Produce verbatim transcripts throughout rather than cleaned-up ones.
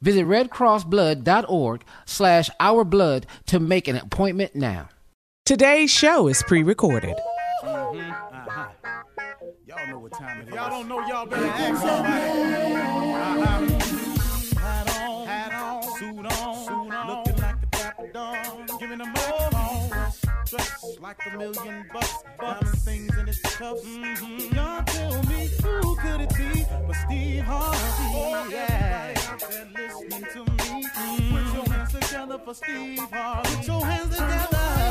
Visit redcrossblood.org slash ourblood to make an appointment now. Today's show is pre-recorded. Mm-hmm. Uh-huh. Y'all know what time it is. Y'all don't know, y'all better ask somebody. Uh-huh. Hat on, hat on, suit on, suit on. Looking like the Papa Don, giving them up on. Dressed like a million bucks, bucks, things in its cups. Mm-hmm. Y'all tell me, who could it be but Steve Harvey? Oh, yeah. And listening to me, mm. Put your hands together for Steve Harvey. Put your hands together.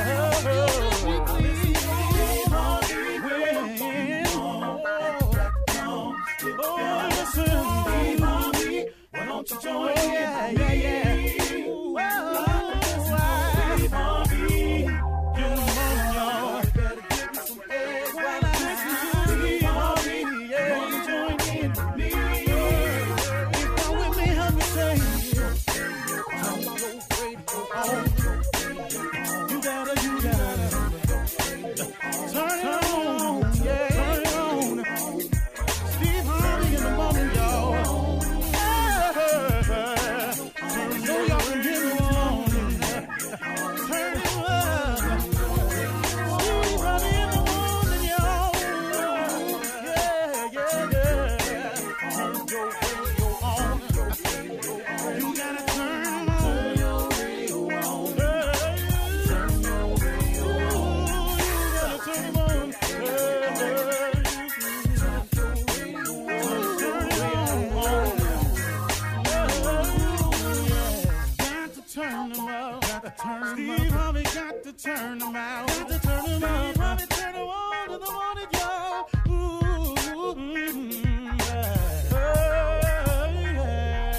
Oh, listen, Steve Harvey, why don't you join me? Yeah, yeah, yeah. Well, Steve Harvey, get on y'all. Better give me some eggs while I listen to Steve Harvey. Why don't you join me? Turn them out. Got to turn them out. Probably turn them on to the morning, y'all. Ooh, mm-hmm. Yeah. Oh, yeah.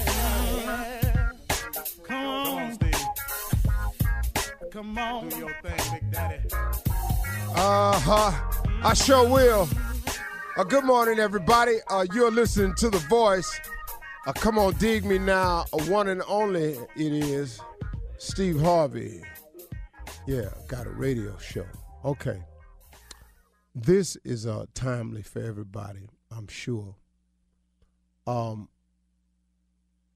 Yeah. Come on, Steve. Come on. Do your thing, Big Daddy. Uh-huh. I sure will. Uh, good morning, everybody. Uh, you're listening to The Voice. Uh, come on, dig me now. A one and only it is Steve Harvey. Yeah, got a radio show. Okay. This is uh, timely for everybody, I'm sure. Um,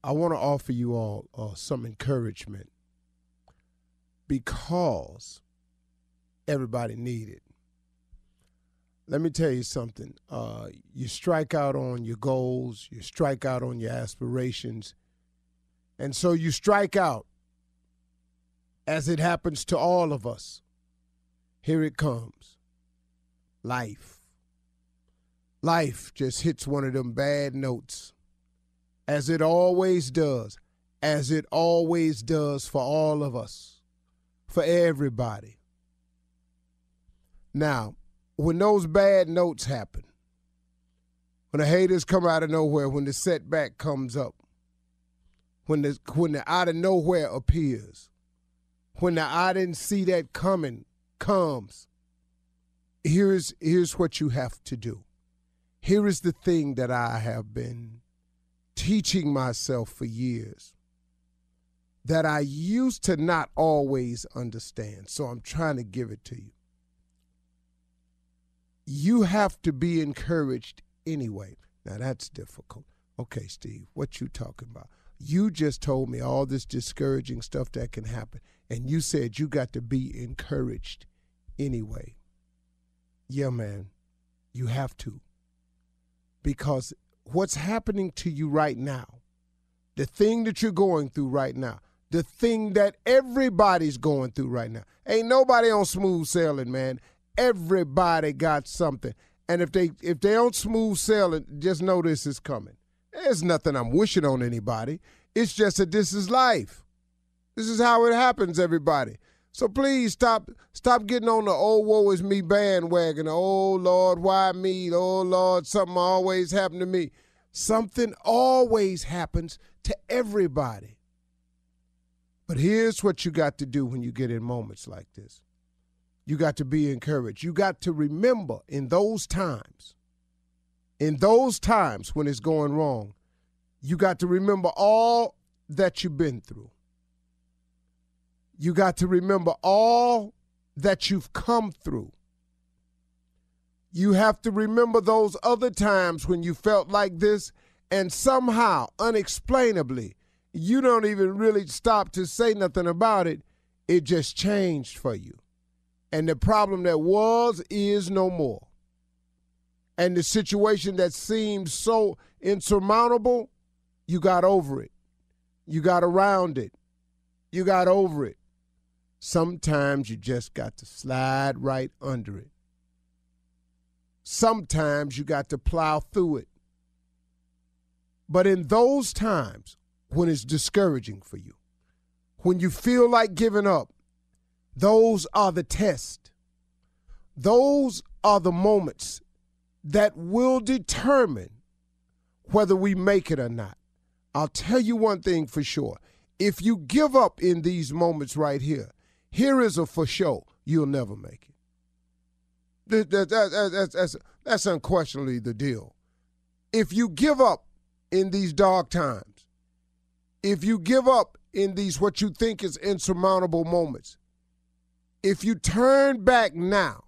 I want to offer you all uh, some encouragement because everybody needs it. Let me tell you something. Uh, you strike out on your goals. You strike out on your aspirations. And so you strike out. As it happens to all of us, here it comes. Life. Life just hits one of them bad notes, as it always does, as it always does for all of us, for everybody. Now, when those bad notes happen, when the haters come out of nowhere, when the setback comes up, when the when the out of nowhere appears, when the I didn't see that coming comes, here's here's what you have to do. Here is the thing that I have been teaching myself for years that I used to not always understand. So I'm trying to give it to you. You have to be encouraged anyway. Now that's difficult. Okay, Steve, what you talking about? You just told me all this discouraging stuff that can happen, and you said you got to be encouraged anyway. Yeah, man, you have to. Because what's happening to you right now, the thing that you're going through right now, the thing that everybody's going through right now, ain't nobody on smooth sailing, man. Everybody got something. And if they if they don't smooth sailing, just know this is coming. There's nothing I'm wishing on anybody. It's just that this is life. This is how it happens, everybody. So please stop stop getting on the oh, woe is me bandwagon. Oh, Lord, why me? Oh, Lord, something always happened to me. Something always happens to everybody. But here's what you got to do when you get in moments like this. You got to be encouraged. You got to remember in those times, in those times when it's going wrong, you got to remember all that you've been through. You got to remember all that you've come through. You have to remember those other times when you felt like this, and somehow, unexplainably, you don't even really stop to say nothing about it. It just changed for you. And the problem that was is no more. And the situation that seemed so insurmountable, you got over it. You got around it. You got over it. Sometimes you just got to slide right under it. Sometimes you got to plow through it. But in those times when it's discouraging for you, when you feel like giving up, those are the tests. Those are the moments that will determine whether we make it or not. I'll tell you one thing for sure. If you give up in these moments right here, here is a for sure, you'll never make it. That, that, that, that, that's, that's, that's unquestionably the deal. If you give up in these dark times, if you give up in these what you think is insurmountable moments, if you turn back now,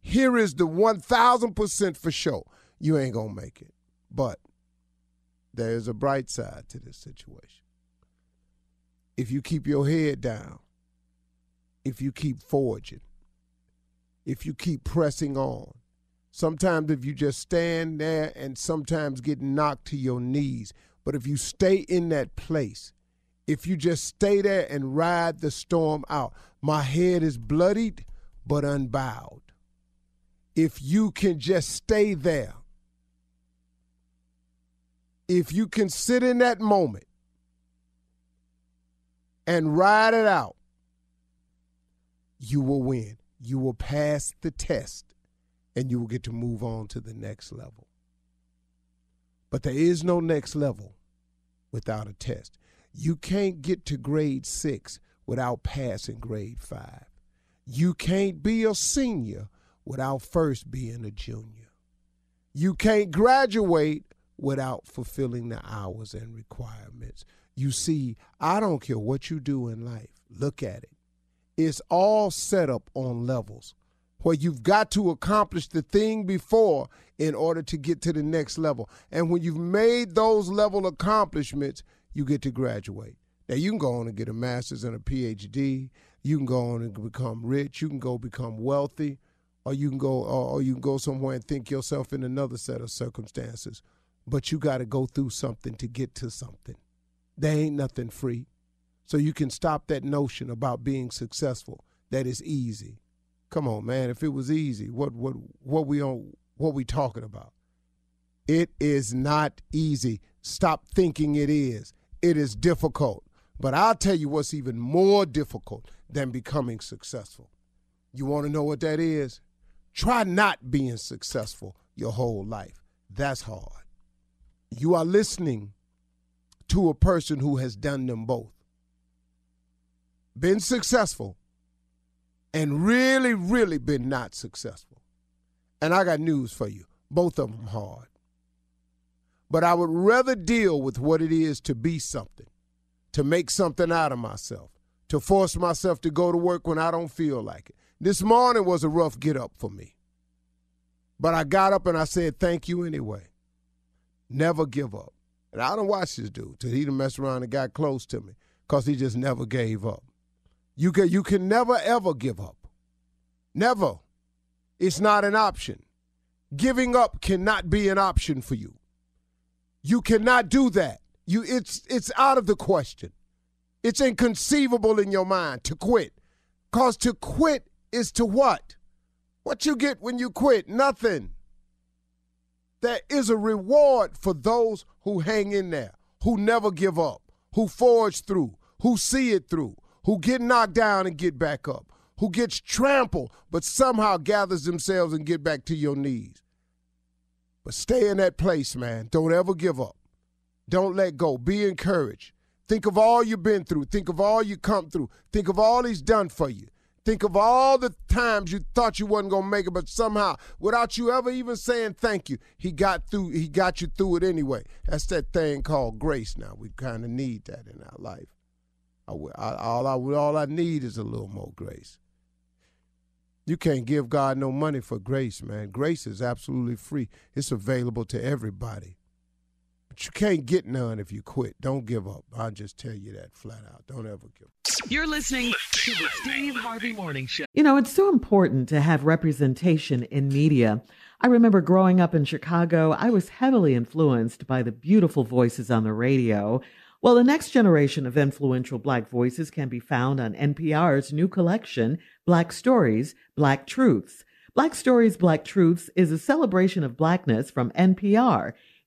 here is the one thousand percent for sure. You ain't going to make it. But there's a bright side to this situation. If you keep your head down, if you keep forging, if you keep pressing on, sometimes if you just stand there and sometimes get knocked to your knees, but if you stay in that place, if you just stay there and ride the storm out, my head is bloodied but unbowed. If you can just stay there, if you can sit in that moment and ride it out, you will win. You will pass the test and you will get to move on to the next level. But there is no next level without a test. You can't get to grade six without passing grade five. You can't be a senior without first being a junior. You can't graduate without fulfilling the hours and requirements. You see, I don't care what you do in life. Look at it. It's all set up on levels where you've got to accomplish the thing before in order to get to the next level. And when you've made those level accomplishments, you get to graduate. Now, you can go on and get a master's and a P H D. You can go on and become rich. You can go become wealthy. Or you can go or, or you can go somewhere and think yourself in another set of circumstances. But you got to go through something to get to something. There ain't nothing free. So you can stop that notion about being successful that is easy. Come on, man. If it was easy, what what what we on what we talking about? It is not easy. Stop thinking it is. It is difficult. But I'll tell you what's even more difficult than becoming successful. You want to know what that is? Try not being successful your whole life. That's hard. You are listening to a person who has done them both. Been successful and really, really been not successful. And I got news for you. Both of them hard. But I would rather deal with what it is to be something, to make something out of myself, to force myself to go to work when I don't feel like it. This morning was a rough get up for me. But I got up and I said, thank you anyway. Never give up. And I don't watch this dude till he done messed around and got close to me because he just never gave up. You can, you can never, ever give up. Never. It's not an option. Giving up cannot be an option for you. You cannot do that. You, it's, it's out of the question. It's inconceivable in your mind to quit. Because to quit is to what? What you get when you quit? Nothing. There is a reward for those who hang in there, who never give up, who forge through, who see it through, who get knocked down and get back up, who gets trampled but somehow gathers themselves and get back to your knees. But stay in that place, man. Don't ever give up. Don't let go. Be encouraged. Think of all you've been through. Think of all you come through. Think of all he's done for you. Think of all the times you thought you wasn't going to make it, but somehow, without you ever even saying thank you, he got through. He got you through it anyway. That's that thing called grace now. We kind of need that in our life. I, I, all, I, all I need is a little more grace. You can't give God no money for grace, man. Grace is absolutely free. It's available to everybody. But you can't get none if you quit. Don't give up. I'll just tell you that flat out. Don't ever give up. You're listening to the Steve Harvey Morning Show. You know, it's so important to have representation in media. I remember growing up in Chicago, I was heavily influenced by the beautiful voices on the radio. Well, the next generation of influential Black voices can be found on N P R's new collection, Black Stories, Black Truths. Black Stories, Black Truths is a celebration of Blackness from N P R.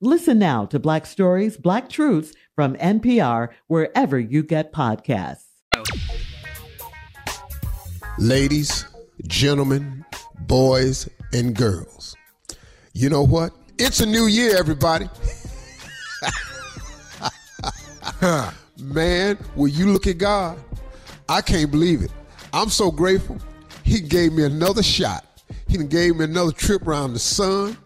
Listen now to Black Stories, Black Truths from N P R, wherever you get podcasts. Ladies, gentlemen, boys, and girls. You know what? It's a new year, everybody. Man, will you look at God? I can't believe it. I'm so grateful. He gave me another shot. He gave me another trip around the sun.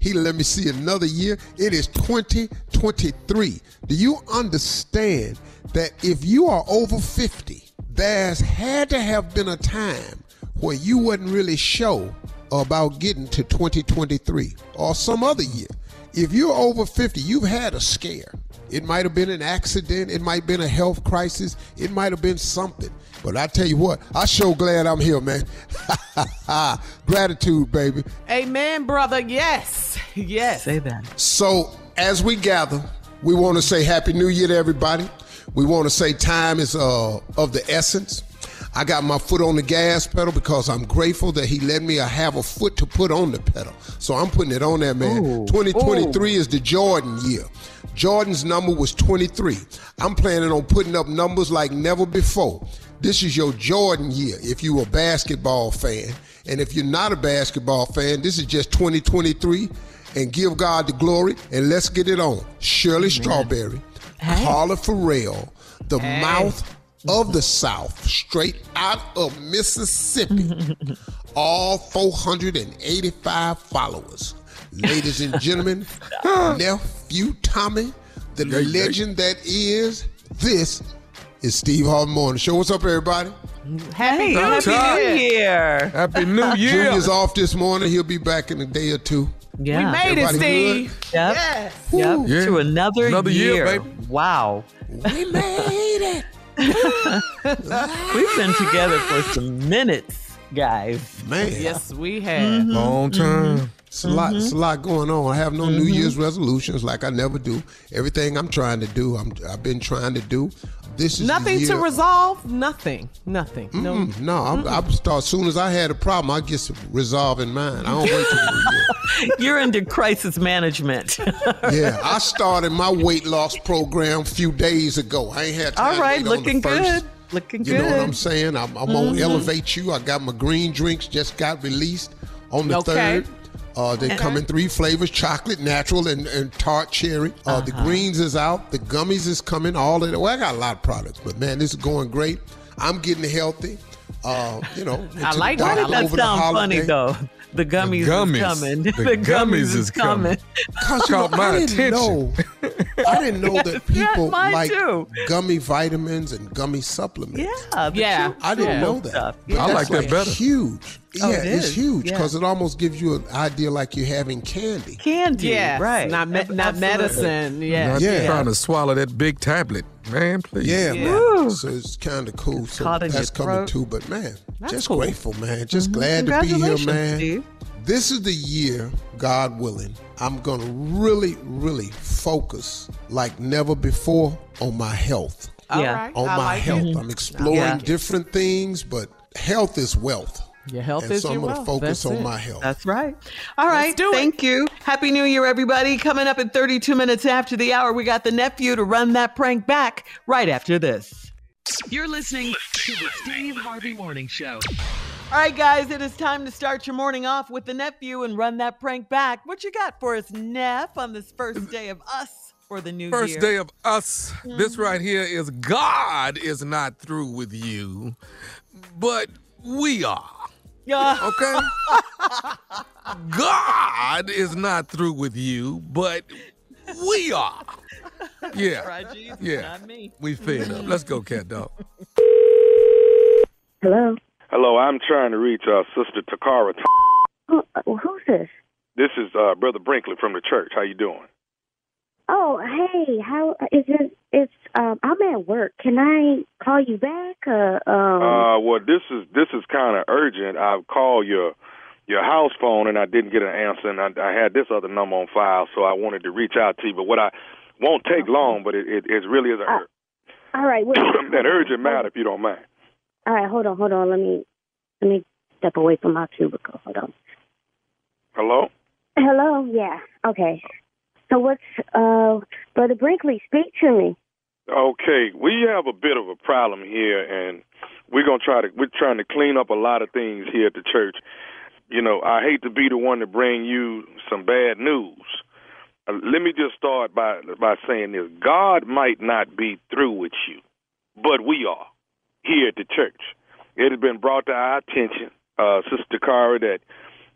He let me see another year. It is twenty twenty-three. Do you understand that if you are over fifty, there's had to have been a time where you wasn't really sure about getting to twenty twenty-three or some other year. If you're over fifty, you've had a scare. It might have been an accident. It might have been a health crisis. It might have been something. But I tell you what, I sure glad I'm here, man. Gratitude, baby. Amen, brother. Yes. Yes. Say that. So as we gather, we want to say Happy New Year to everybody. We want to say time is uh, of the essence. I got my foot on the gas pedal because I'm grateful that he let me have a foot to put on the pedal. So I'm putting it on there, man. Ooh. twenty twenty-three Ooh. Is the Jordan year. Jordan's number was twenty-three. I'm planning on putting up numbers like never before. This is your Jordan year if you're a basketball fan. And if you're not a basketball fan, this is just twenty twenty-three. And give God the glory. And let's get it on. Shirley Strawberry, hey. Carla Pharrell, the hey. Mouth of the South, straight out of Mississippi. All four hundred eighty-five followers. Ladies and gentlemen, Nephew Tommy, the yeah, legend yeah. that is. This is Steve Harvey Morning Show. What's up, everybody? Happy, hey, happy New Year. Happy New Year. Junior's off this morning. He'll be back in a day or two. Yeah. We made everybody it, Steve. Yep. Yes. Yep. Yeah. To another, another year. year baby. Wow. We made it. We've been together for some minutes, guys. Man. Yes, we have. Mm-hmm. Long time. Mm-hmm. It's a, mm-hmm. lot, it's a lot going on. I have no mm-hmm. New Year's resolutions like I never do. Everything I'm trying to do, I'm, I've been trying to do. This is nothing to resolve. Nothing. Nothing. Mm-mm, no. No. Mm-mm. I, I start as soon as I had a problem, I get some resolve in mind. I don't wait till the year. You're into crisis management. Yeah, I started my weight loss program a few days ago. I ain't had time. All right, to wait looking on the first. good. Looking you good. You know what I'm saying? I'm, I'm mm-hmm. on Elevate You. I got my green drinks just got released on the okay. third. Uh, they uh-huh. come in three flavors, chocolate, natural, and, and tart cherry. Uh, uh-huh. The greens is out. The gummies is coming. All of that. Well, I got a lot of products, but, man, this is going great. I'm getting healthy. Uh, you know, I like that. That sounds funny, though. The gummies, the gummies is coming. The, the gummies, gummies is coming. Cause you know, my I didn't attention. know. I didn't know that people like too. gummy vitamins and gummy supplements. Yeah, yeah. I didn't yeah. know that. Yeah. I like that better. Huge. Oh, yeah, it it's huge because yeah. it almost gives you an idea like you're having candy. Candy, yeah, right? Not me- not medicine. Yeah, not yeah. trying to swallow that big tablet, man. Please. Yeah, yeah. man. So it's kind of cool. It's so that's coming throat. too. But man, that's just cool. grateful, man. Just mm-hmm. glad to be here, man. Steve. This is the year, God willing, I'm gonna really, really focus like never before on my health. Yeah, right. on I my like health. It. I'm exploring yeah. different things, but health is wealth. Your health and is so your wealth. I'm going to focus on my health. That's right. All right. Thank you. Happy New Year, everybody. Coming up at thirty-two minutes after the hour, we got the nephew to run that prank back right after this. You're listening to the Steve Harvey Morning Show. All right, guys, it is time to start your morning off with the nephew and run that prank back. What you got for us, Neff, on this first day of us for the new first year? First day of us. Mm-hmm. This right here is God is not through with you, but we are. Yeah. Okay. God is not through with you, but we are. Yeah. Right, yeah. Not me. We fed up. Let's go, cat dog. Hello. Hello. I'm trying to reach uh, Sister Takara. Who, who's this? This is uh, Brother Brinkley from the church. How you doing? Oh, hey. How is it? It's um, I'm at work. Can I call you back? Or, um... Uh, well, this is this is kind of urgent. I've called your your house phone and I didn't get an answer, and I, I had this other number on file, so I wanted to reach out to you. But what I won't take long, but it it, it really is an uh, ur- all right, well, an urgent matter, if you don't mind. All right, hold on, hold on. Let me let me step away from my cubicle. Hold on. Hello. Hello. Yeah. Okay. So what's uh, Brother Brinkley? Speak to me. Okay, we have a bit of a problem here, and we're gonna try to we're trying to clean up a lot of things here at the church. You know, I hate to be the one to bring you some bad news. Uh, let me just start by by saying this: God might not be through with you, but we are here at the church. It has been brought to our attention, uh, Sister Cara, that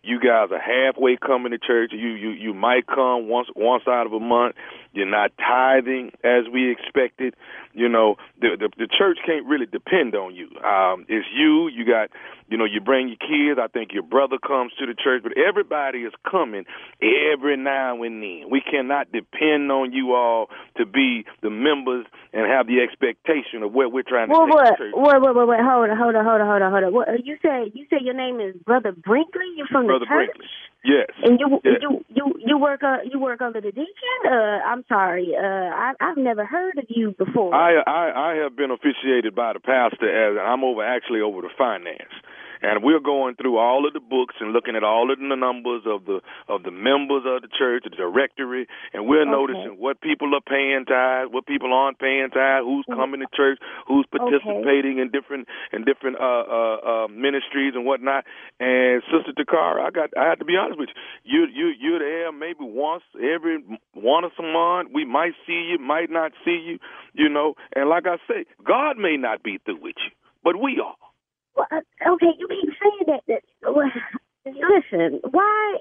you guys are halfway coming to church. You you you might come once once out of a month. You're not tithing as we expected. You know, the the, the church can't really depend on you. Um, it's you. You got, you know, you bring your kids. I think your brother comes to the church. But everybody is coming every now and then. We cannot depend on you all to be the members and have the expectation of where we're trying to whoa, take the church. Whoa, whoa, whoa, whoa. Hold on, hold on, hold on, hold on, hold on. What, you said you said your name is Brother Brinkley? You're from the Brother Church? Brinkley. Yes. And you, yes. you you you work uh, you work under the deacon? Uh, I'm sorry. Uh, I, I've never heard of you before. I, I I have been officiated by the pastor as I'm over actually over the finance, and we're going through all of the books and looking at all of the numbers of the of the members of the church, the directory, and we're okay. noticing what people are paying tithes, what people aren't paying tithes, who's coming to church, who's participating okay. in different in different uh, uh, uh, ministries and whatnot. And Sister Takara, I got I have to be honest with you, you you you're there maybe once every once a month. We might see you, might not see you, you know. And like I say, God may not be through with you, but we are. Well, okay, you keep saying that. that well, listen, why?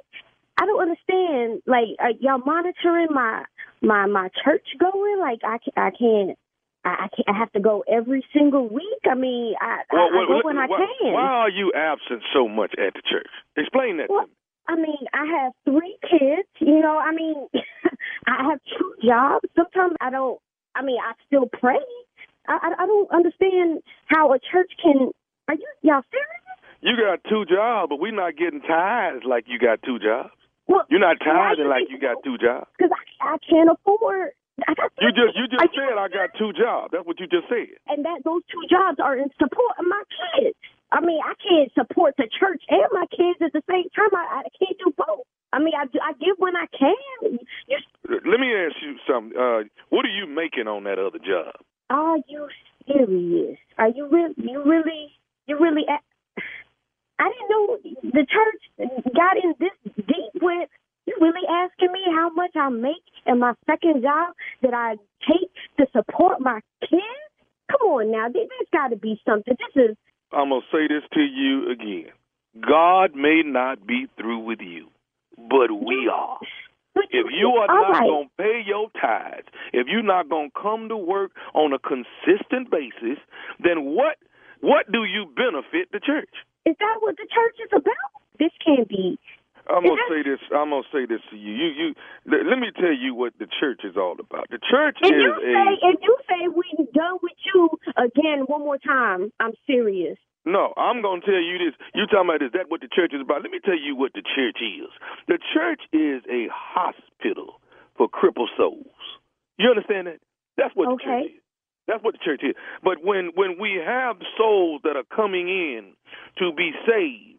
I don't understand. Like, are y'all monitoring my my my church going. Like I I can't. I, I have to go every single week. I mean, I, well, I, I well, go when I why, can. Why are you absent so much at the church? Explain that well, to me. I mean, I have three kids. You know, I mean, I have two jobs. Sometimes I don't, I mean, I still pray. I, I, I don't understand how a church can, are you, y'all serious? You got two jobs, but we're not getting tithes like you got two jobs. Well, you're not tithing like you got two jobs. Because I, I can't afford I got you just you just I said I got two jobs. That's what you just said. And that those two jobs are in support of my kids. I mean, I can't support the church and my kids at the same time. I, I can't do both. I mean, I, I give when I can. You, Let me ask you something. Uh, what are you making on that other job? Are you serious? Are you really? You really? You really? I didn't know the church got in this deep with. You really asking me how much I make in my second job that I take to support my kids? Come on now, there's got to be something. This is. I'm going to say this to you again. God may not be through with you, but we are. If you are not going to pay your tithes, if you're not going to come to work on a consistent basis, then what what do you benefit the church? Is that what the church is about? This can't be. I'm gonna say this. I'm gonna say this to you. You, you. Let me tell you what the church is all about. The church if is. You say, a, if you say we're done with you again one more time, I'm serious. No, I'm gonna tell you this. You talking about is that what the church is about? Let me tell you what the church is. The church is a hospital for crippled souls. You understand that? That's what the okay. church is. That's what the church is. But when when we have souls that are coming in to be saved.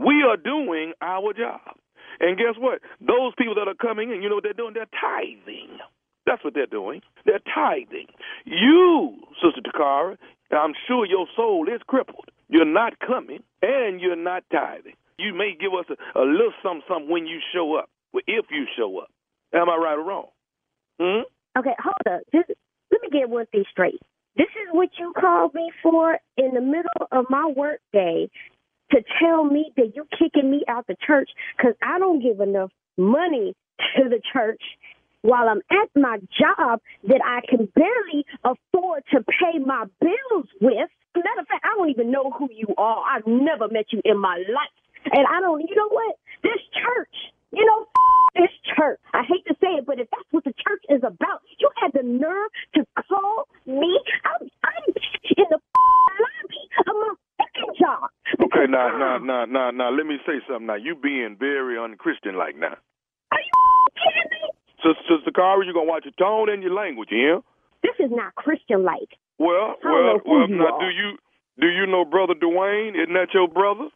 We are doing our job. And guess what? Those people that are coming in, you know what they're doing? They're tithing. That's what they're doing. They're tithing. You, Sister Takara, I'm sure your soul is crippled. You're not coming, and you're not tithing. You may give us a, a little something, something when you show up, if you show up. Am I right or wrong? Hmm? Okay, hold up. This, let me get one thing straight. This is what you called me for in the middle of my work day. To tell me that you're kicking me out the church because I don't give enough money to the church while I'm at my job that I can barely afford to pay my bills with. Matter of fact, I don't even know who you are. I've never met you in my life. And I don't, you know what? This church, you know, f- this church. I hate to say it, but if that's what the church is about, you had the nerve to call me. I'm, I'm in the f- lobby of my fucking job. Okay, now, now, now, now, now, let me say something now. You being very unchristian-like now. Are you kidding me? Sister, Sister Kari, you're going to watch your tone and your language, yeah? This is not Christian-like. Well, well, well, now, do you do you know Brother Dwayne? Isn't that your brother?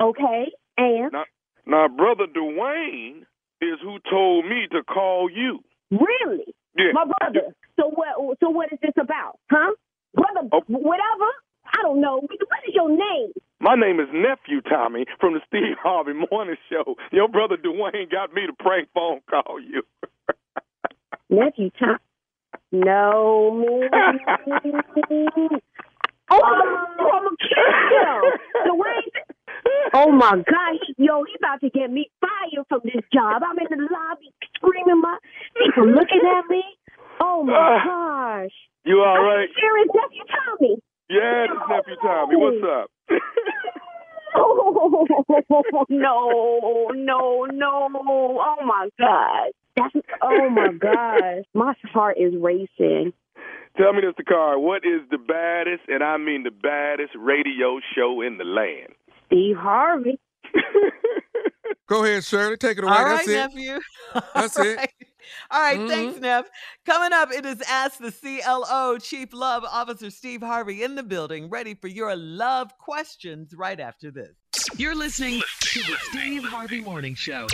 Okay, and? Now, now, Brother Dwayne is who told me to call you. Really? Yeah. My brother. So what, so what is this about, huh? Brother, oh. whatever? I don't know. What is your name? My name is Nephew Tommy from the Steve Harvey Morning Show. Your brother Dwayne got me to prank phone call you. Nephew Tommy? No, me. Oh, I'm a kid. Dwayne. Oh, my God. He, yo, he about to get me fired from this job. I'm in the lobby screaming. My people looking at me. Oh, my uh, gosh. You all I'm right? Serious, Nephew Tommy. Yeah, this no. Nephew Tommy. What's up? Oh, no, no, no. Oh, my God. That's, oh, my gosh. My heart is racing. Tell me this, Takara. What is the baddest, and I mean the baddest, radio show in the land? Steve Harvey. Go ahead, Shirley. Take it away. All right, That's nephew. It. That's All it. Right. All right, mm-hmm. Thanks, Neff. Coming up, it is Ask the C L O, Chief Love Officer Steve Harvey in the building, ready for your love questions right after this. You're listening to the Steve Harvey Morning Show.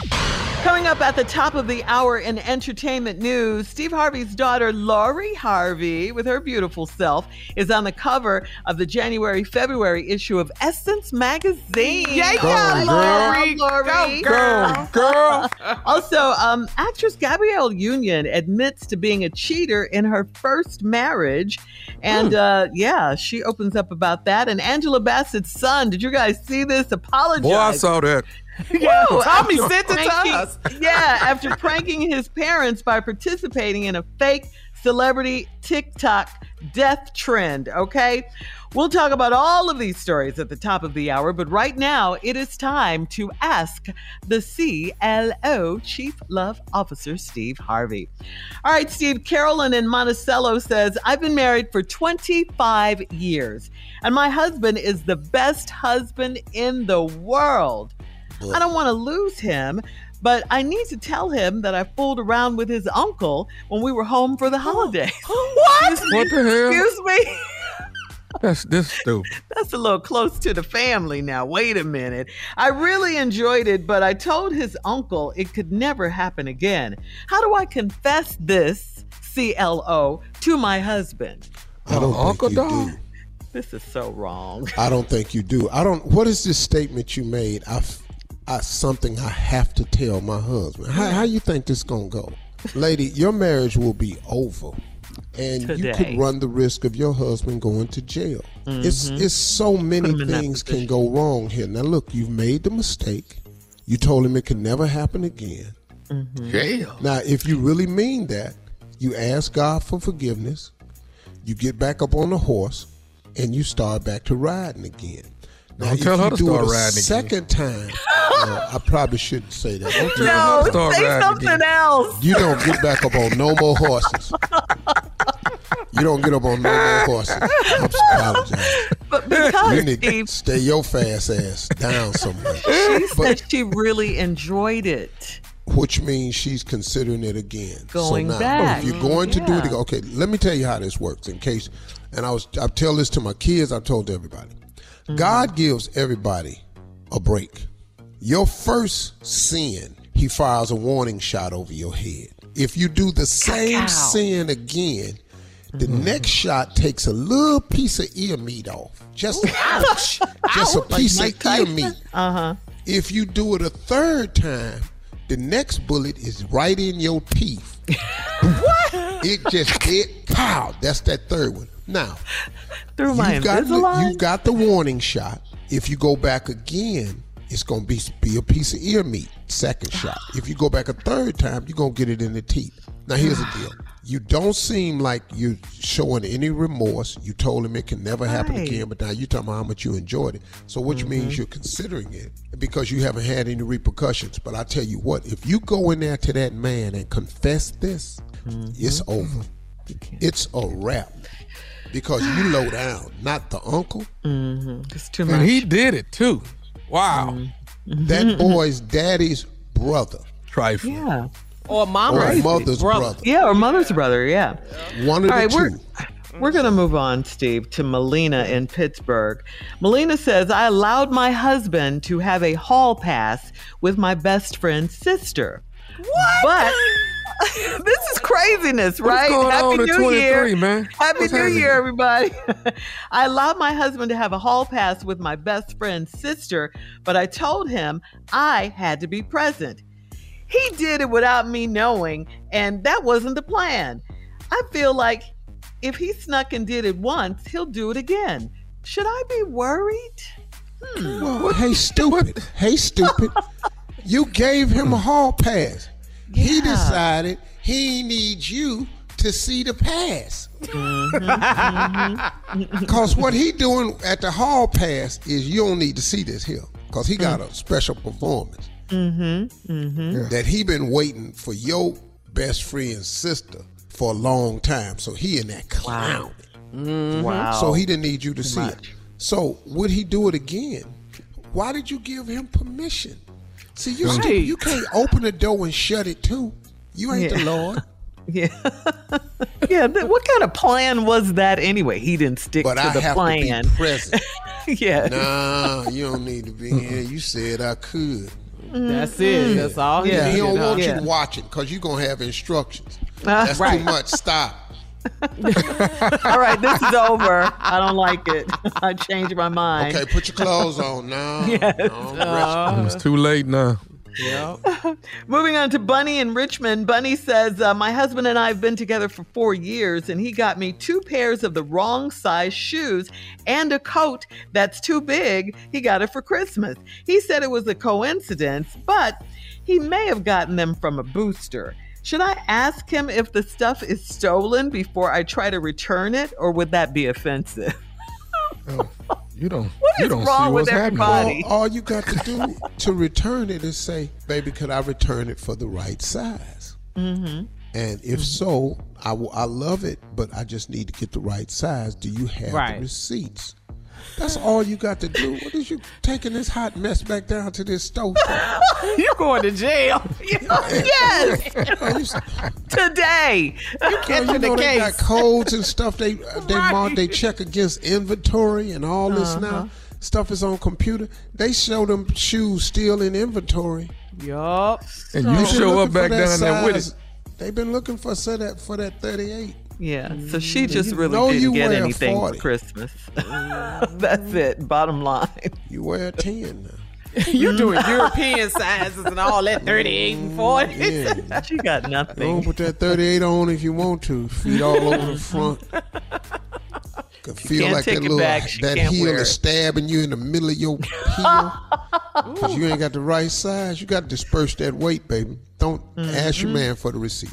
Coming up at the top of the hour in entertainment news, Steve Harvey's daughter, Lori Harvey, with her beautiful self, is on the cover of the January February issue of Essence magazine. Yeah, yeah, Lori. Lori. Go, girl. Also, um, actress Gabrielle Union admits to being a cheater in her first marriage. And, mm. uh, yeah, she opens up about that. And Angela Bassett's son, did you guys see this? Apologize. Boy, I saw that. Yeah, Whoa, Tommy sent it to us. Yeah, after pranking his parents by participating in a fake celebrity TikTok death trend, okay? We'll talk about all of these stories at the top of the hour, but right now it is time to ask the C L O, Chief Love Officer, Steve Harvey. All right, Steve, Carolyn in Monticello says, I've been married for twenty-five years, and my husband is the best husband in the world. Ugh. I don't want to lose him, but I need to tell him that I fooled around with his uncle when we were home for the holidays. What? Excuse what the hell? Excuse me. That's this stupid. That's a little close to the family now. Wait a minute. I really enjoyed it, but I told his uncle it could never happen again. How do I confess this, C L O, to my husband? I don't oh, think uncle you do. This is so wrong. I don't think you do. I don't. What is this statement you made? I, I something I have to tell my husband. How, how you think this gonna go? Lady, your marriage will be over. And Today. You could run the risk of your husband going to jail. Mm-hmm. It's it's so many things can go wrong here. Now, look, you've made the mistake. You told him it could never happen again. Mm-hmm. Jail. Now, if you really mean that, you ask God for forgiveness. You get back up on the horse, and you start back to riding again. Now, don't tell her to start riding again. Second time, uh, I probably shouldn't say that. Don't tell her to start riding again. No, say something else. You don't get back up on no more horses. You don't get up on no more horses. I'm apologizing. But because you need Steve, to stay your fast ass down somewhere. She but, said she really enjoyed it. Which means she's considering it again. Going so now, back. If you're going to yeah. do it again, okay, let me tell you how this works in case, and I was, I tell this to my kids, I've told everybody. Mm-hmm. God gives everybody a break. Your first sin, he fires a warning shot over your head. If you do the same Ow. sin again, the mm-hmm. next shot takes a little piece of ear meat off. Just, ouch, just a piece like of ear meat. Uh-huh. If you do it a third time, the next bullet is right in your teeth. What? It just hit, pow, that's that third one. Now, Through my you've, got the, you've got the warning shot. If you go back again, it's going to be, be a piece of ear meat, second shot. If you go back a third time, you're going to get it in the teeth. Now, here's the deal. You don't seem like you're showing any remorse. You told him it can never happen right. again, but now you're talking about how much you enjoyed it. So which mm-hmm. means you're considering it because you haven't had any repercussions. But I tell you what, if you go in there to that man and confess this, mm-hmm. it's over. It's a wrap. Because you low down, not the uncle. Mm-hmm. It's too much. And he did it too. Wow. Mm-hmm. That boy's daddy's brother. Trifling. Yeah. Or mama's or mother's brother. brother. Yeah, or mother's yeah. brother, yeah. One of All the right, two. We're, we're going to move on, Steve, to Melina in Pittsburgh. Melina says, I allowed my husband to have a hall pass with my best friend's sister. What? But this is craziness, right? Happy New Year, man. Happy What's New happening? Year, everybody. I allowed my husband to have a hall pass with my best friend's sister, but I told him I had to be present. He did it without me knowing, and that wasn't the plan. I feel like if he snuck and did it once, he'll do it again. Should I be worried? Hmm. Well, hey, stupid. Hey, stupid. You gave him a hall pass. Yeah. He decided he needs you to see the pass. Mm-hmm, mm-hmm. Because what he doing at the hall pass is you don't need to see this here because he got mm. a special performance. Mm-hmm, mm-hmm. That he been waiting for your best friend's sister for a long time. So he in that clown. Wow. Mm-hmm. wow. So he didn't need you to Too see much. it. So would he do it again? Why did you give him permission? See, you right. st- you can't open the door and shut it too. You ain't yeah. the Lord. Yeah. yeah. Th- what kind of plan was that anyway? He didn't stick but to I the have plan. To be present. yeah. Nah, you don't need to be here. You said I could. That's it. Mm-hmm. That's all. Yeah. He don't want yeah. you watching because you're going to have instructions. Uh, That's right. too much. Stop. All right. This is over. I don't like it. I changed my mind. Okay. Put your clothes on now. Yes. No, I'm uh, it's too late now. Yep. Moving on to Bunny in Richmond. Bunny says, uh, my husband and I have been together for four years and he got me two pairs of the wrong size shoes and a coat that's too big. He got it for Christmas. He said it was a coincidence, but he may have gotten them from a booster. Should I ask him if the stuff is stolen before I try to return it, or would that be offensive? Oh, you don't, what you don't see what's happening. Well, all you got to do to return it is say, baby, could I return it for the right size? Mm-hmm. And if mm-hmm. so, I, will, I love it, but I just need to get the right size. Do you have right. the receipts? That's all you got to do. What is you taking this hot mess back down to this stove? You're going to jail. Yes. Today. You can't you know, the they case. Got codes and stuff. They they right. mark, they check against inventory and all this uh-huh. now. Stuff is on computer. They show them shoes still in inventory. Yup. And so, you show up back down there with it. They've been looking for so that for that thirty-eight. Yeah, so she just really no, didn't get anything forty. For Christmas. That's it, bottom line. You wear a ten now. You're doing European sizes and all that thirty-eight and forty. Yeah. She got nothing. Don't put that thirty-eight on if you want to. Feet all over the front. Could feel can't like take that, little, that heel is stabbing you in the middle of your heel. Because you ain't got the right size. You got to disperse that weight, baby. Don't mm-hmm. ask your man for the receipt.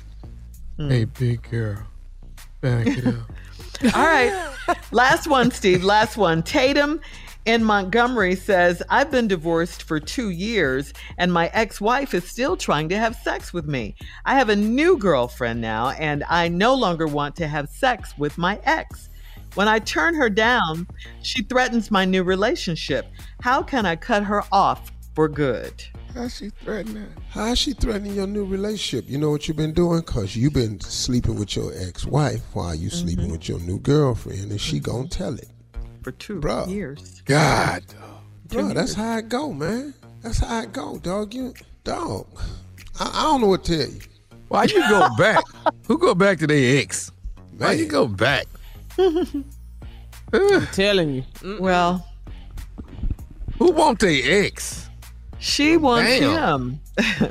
Mm. Hey, big girl. All right. Last one, Steve. Last one. Tatum in Montgomery says, I've been divorced for two years and my ex-wife is still trying to have sex with me. I have a new girlfriend now and I no longer want to have sex with my ex. When I turn her down, she threatens my new relationship. How can I cut her off for good? How's she threatening? How's she threatening your new relationship? You know what you've been doing? Because you've been sleeping with your ex-wife while you mm-hmm. sleeping with your new girlfriend, and she gonna tell it. For two Bruh. years. God. Bro, that's how it go, man. That's how it go, dog. You, dog. I, I don't know what to tell you. Why you go back? Who go back to their ex? Man. Why you go back? I'm telling you. Mm-mm. Well. Who want their ex? She wants Damn. him.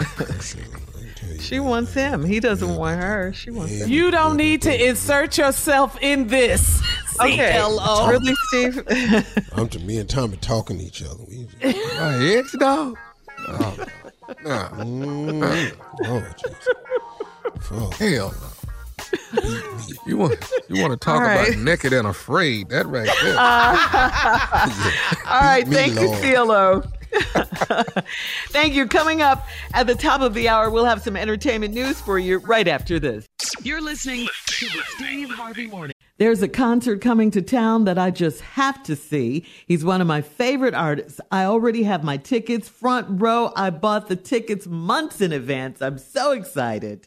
She wants him. He doesn't want her. She wants him. You don't need to insert yourself in this. Okay. C L O. Really, Steve? I'm to me and Tommy talking to each other. My ex, dog? No. Nah. Mm, oh, Jesus. Oh, hell no. You want you want to talk right. about naked and afraid. That right there. Uh, all right. Me, thank Lord. You, C L O. Thank you. Coming up at the top of the hour, we'll have some entertainment news for you right after this. You're listening to the Steve Harvey Morning. There's a concert coming to town that I just have to see. He's one of my favorite artists. I already have my tickets front row. I bought the tickets months in advance. I'm so excited.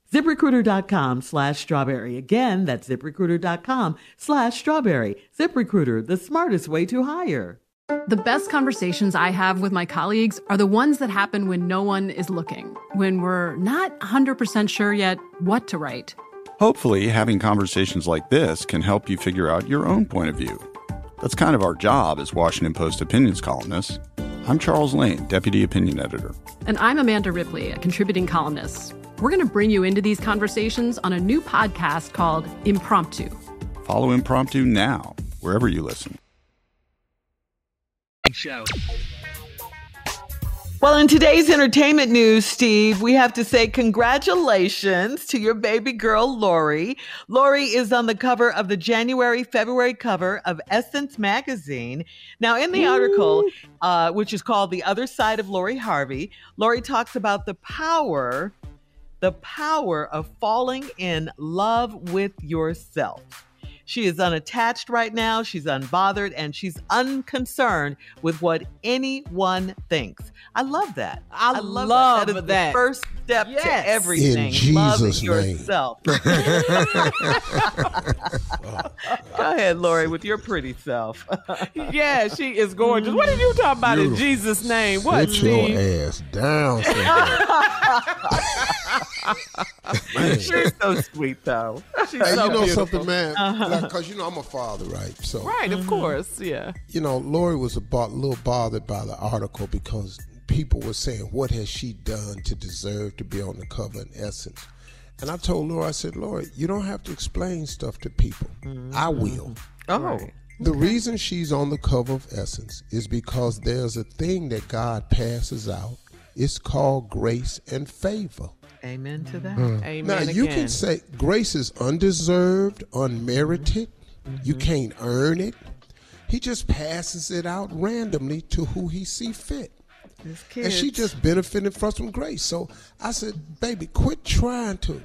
ZipRecruiter.com slash strawberry. Again, that's ZipRecruiter.com slash strawberry. ZipRecruiter, the smartest way to hire. The best conversations I have with my colleagues are the ones that happen when no one is looking, when we're not one hundred percent sure yet what to write. Hopefully, having conversations like this can help you figure out your own point of view. That's kind of our job as Washington Post opinions columnists. I'm Charles Lane, Deputy Opinion Editor. And I'm Amanda Ripley, a contributing columnist. We're going to bring you into these conversations on a new podcast called Impromptu. Follow Impromptu now, wherever you listen. Show. Well, in today's entertainment news, Steve, we have to say congratulations to your baby girl, Lori. Lori is on the cover of the January-February cover of Essence magazine. Now, in the article, uh, which is called The Other Side of Lori Harvey, Lori talks about the power, the power of falling in love with yourself. She is unattached right now, she's unbothered, and she's unconcerned with what anyone thinks. I love that. I, I love, love that. That is that. The first step yes. to everything. In Jesus' love name. Yourself. Go ahead, Lori, with your pretty self. Yeah, she is gorgeous. What are you talking about Beautiful. In Jesus' name? What, Sit Steve? Your ass down. Man. She's so sweet, though. She's hey, so you know beautiful. Something, man? Because, uh-huh. like, you know, I'm a father, right? So Right, of mm-hmm. course, yeah. You know, Lori was a bo- little bothered by the article because people were saying, what has she done to deserve to be on the cover in Essence? And I told Lori, I said, Lori, you don't have to explain stuff to people. Mm-hmm. I will. Oh. Right. The okay. reason she's on the cover of Essence is because there's a thing that God passes out. It's called grace and favor. Amen to that. Mm. Amen now, again. You can say grace is undeserved, unmerited. Mm-hmm. You can't earn it. He just passes it out randomly to who he see fit. And she just benefited from some grace. So I said, baby, quit trying to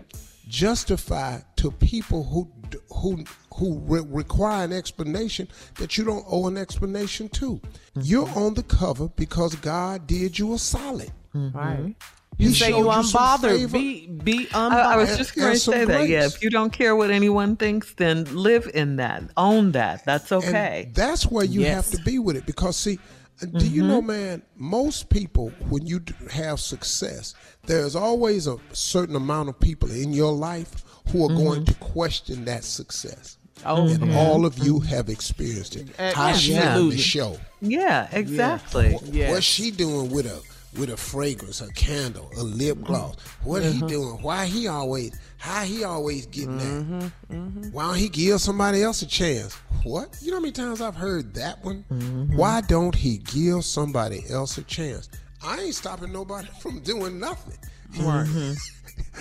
justify to people who who who re- require an explanation that you don't owe an explanation to. Mm-hmm. You're on the cover because God did you a solid. Mm-hmm. Right. You he say you unbothered. Be, be unbothered. I, I was just going to say that. Grace. Yeah, if you don't care what anyone thinks, then live in that. Own that. That's okay. And that's where you yes. have to be with it. Because, see, mm-hmm. do you know, man, most people, when you have success, there's always a certain amount of people in your life who are mm-hmm. going to question that success. Oh, and man. All of you have experienced it. Uh, How yeah, she yeah. on the show. Yeah, exactly. Yeah. What, yes. What's she doing with her? With a fragrance, a candle, a lip gloss. What mm-hmm. he doing? Why he always, how he always getting mm-hmm. that? Mm-hmm. Why don't he give somebody else a chance? What? You know how many times I've heard that one? Mm-hmm. Why don't he give somebody else a chance? I ain't stopping nobody from doing nothing. Mm-hmm.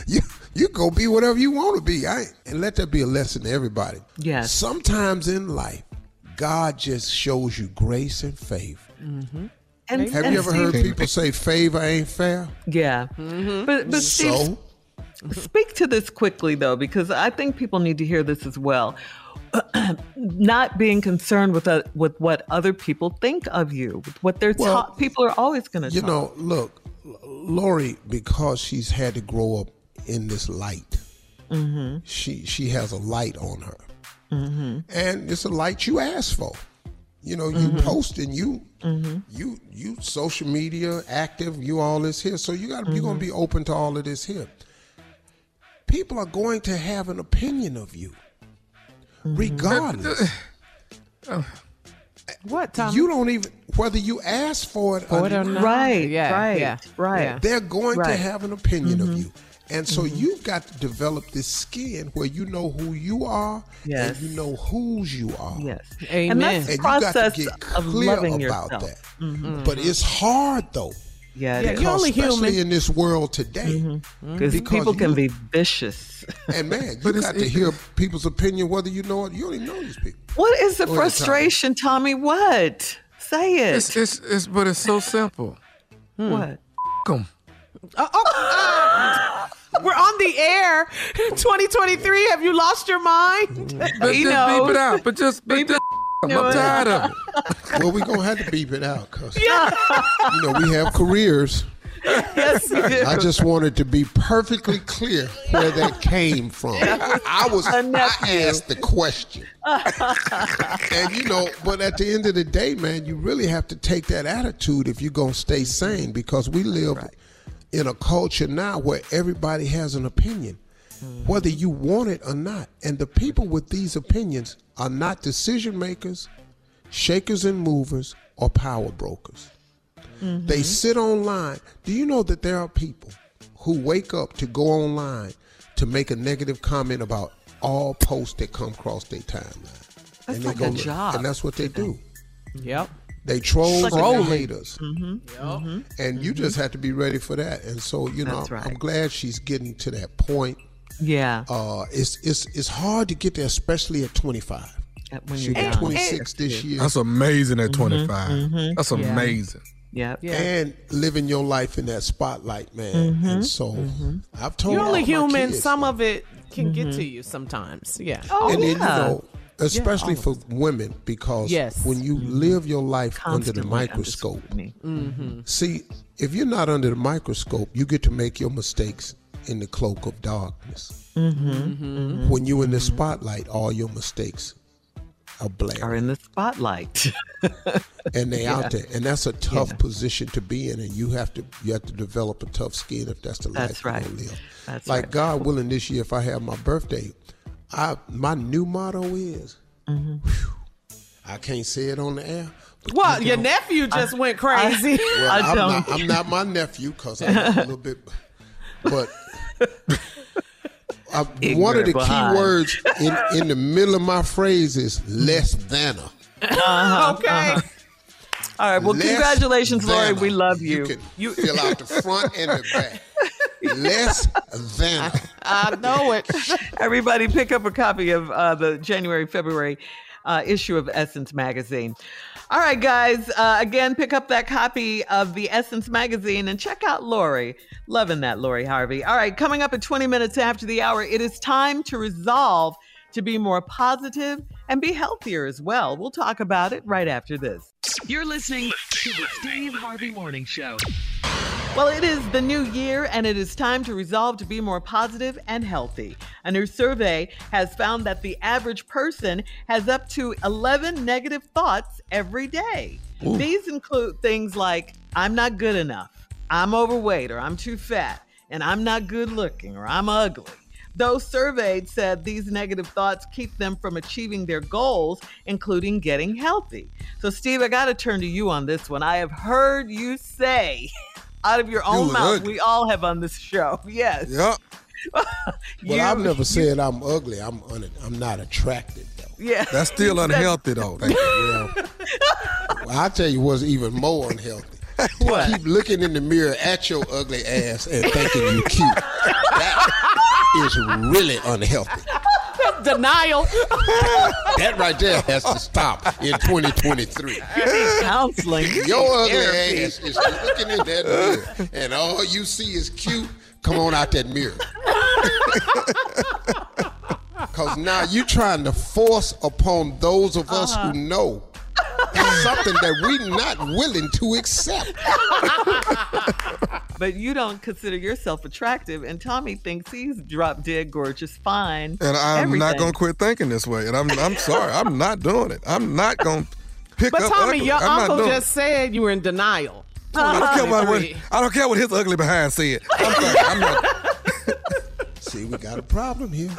you you go be whatever you want to be. I ain't, and let that be a lesson to everybody. Yes. Sometimes in life, God just shows you grace and favor. Mm-hmm. And, Have and you ever Steve, heard people say favor ain't fair? Yeah. Mm-hmm. But, but Steve, so? Speak to this quickly, though, because I think people need to hear this as well. Not being concerned with uh, with what other people think of you, with what they're well, taught. People are always going to talk. You know, look, Lori, because she's had to grow up in this light, mm-hmm. she, she has a light on her. Mm-hmm. And it's a light you asked for. You know, you mm-hmm. post and you, mm-hmm. you, you social media active, you all this here. So you got mm-hmm. you're gonna be open to all of this here. People are going to have an opinion of you, mm-hmm. regardless. Uh, what Tommy? You don't even whether you ask for it or, or not. Right, yeah, right, yeah, right. They're going right. to have an opinion mm-hmm. of you. And so mm-hmm. you've got to develop this skin where you know who you are yes. and you know whose you are. Yes, amen. And that's the and process you got to get clear about yourself. That. Mm-hmm. But it's hard though. Yeah, yeah you're only especially human. In this world today, mm-hmm. because people you, can be vicious. And man, you got to hear people's opinion whether you know it. You don't even know these people. What is the Go frustration, ahead, Tommy. Tommy? What? Say it. It's, it's, it's but it's so simple. Hmm. What? F*** them. Oh, oh, uh, we're on the air. twenty twenty-three. Have you lost your mind? But he just knows. Beep it out. But just beep, beep this it out. I'm tired of it. Well, we gonna have to beep it out because yeah. you know we have careers. Yes, you do. I just wanted to be perfectly clear where that came from. I was I asked the question, and you know, but at the end of the day, man, you really have to take that attitude if you're gonna stay sane because we live. Right. In a culture now where everybody has an opinion, mm-hmm. whether you want it or not. And the people with these opinions are not decision makers, shakers and movers, or power brokers. Mm-hmm. They sit online. Do you know that there are people who wake up to go online to make a negative comment about all posts that come across their timeline? That's and like a look, job. And that's what they do. Yep. They trolls like and they haters. Mm-hmm. Yep. Mm-hmm. And mm-hmm. you just have to be ready for that. And so, you know, right. I'm glad she's getting to that point. Yeah. Uh, it's it's it's hard to get there, especially at twenty-five. At when you're twenty-six this year. That's amazing at twenty-five. Mm-hmm. That's yeah. amazing. Yeah. yeah. And living your life in that spotlight, man. Mm-hmm. And so mm-hmm. I've told you. You're only human. Kids, some man. Of it can mm-hmm. get to you sometimes. Yeah. Oh, and yeah. then, you know, especially yeah, for women, because yes. when you mm-hmm. live your life constantly under the microscope, under mm-hmm. see, if you're not under the microscope, you get to make your mistakes in the cloak of darkness. Mm-hmm. Mm-hmm. When you're in the spotlight, all your mistakes are black. Are in the spotlight. And they're yeah. out there. And that's a tough yeah. position to be in. And you have to you have to develop a tough skin if that's the that's life right. you want to live. That's like, right. God willing, this year, if I have my birthday, I, my new motto is, mm-hmm. whew, I can't say it on the air. Well, you your know, nephew just I, went crazy. I, well, I I'm, not, I'm not my nephew because I'm a little bit, but I, one of the behind. key words in, in the middle of my phrase is less than a. Uh-huh, okay. Uh-huh. All right. Well, less congratulations, Lori. We love you. You can you- fill out the front and the back. Less than. I, I know it. Everybody pick up a copy of uh, the January, February uh, issue of Essence magazine. All right, guys. Uh, again, pick up that copy of the Essence magazine and check out Lori. Loving that, Lori Harvey. All right. Coming up at twenty minutes after the hour, it is time to resolve to be more positive and be healthier as well. We'll talk about it right after this. You're listening to the Steve Harvey Morning Show. Well, it is the new year, and it is time to resolve to be more positive and healthy. A new survey has found that the average person has up to eleven negative thoughts every day. Ooh. These include things like, I'm not good enough, I'm overweight, or I'm too fat, and I'm not good looking, or I'm ugly. Those surveyed said these negative thoughts keep them from achieving their goals, including getting healthy. So, Steve, I got to turn to you on this one. I have heard you say... out of your own you mouth, ugly. We all have on this show. Yes. Yep. you, well, I've never you, said I'm ugly. I'm un- I'm not attracted though. Yeah. That's still unhealthy though. Thank you. Yeah. Well, I tell you what's even more unhealthy. What? Keep looking in the mirror at your ugly ass and thinking you cute. That is really unhealthy. Denial. That right there has to stop in twenty twenty-three. Counseling. Your other ass is looking in that mirror and all you see is cute. Come on out that mirror. Because now you're trying to force upon those of us uh-huh. who know something that we're not willing to accept. But you don't consider yourself attractive, and Tommy thinks he's drop dead gorgeous, fine. And I'm everything. Not gonna quit thinking this way. And I'm I'm sorry, I'm not doing it. I'm not gonna pick but up. But Tommy, ugly. Your I'm uncle just it. Said you were in denial. Uh-huh. I, don't care what, I don't care what his ugly behind said. I'm sorry, I'm not. See, we got a problem here.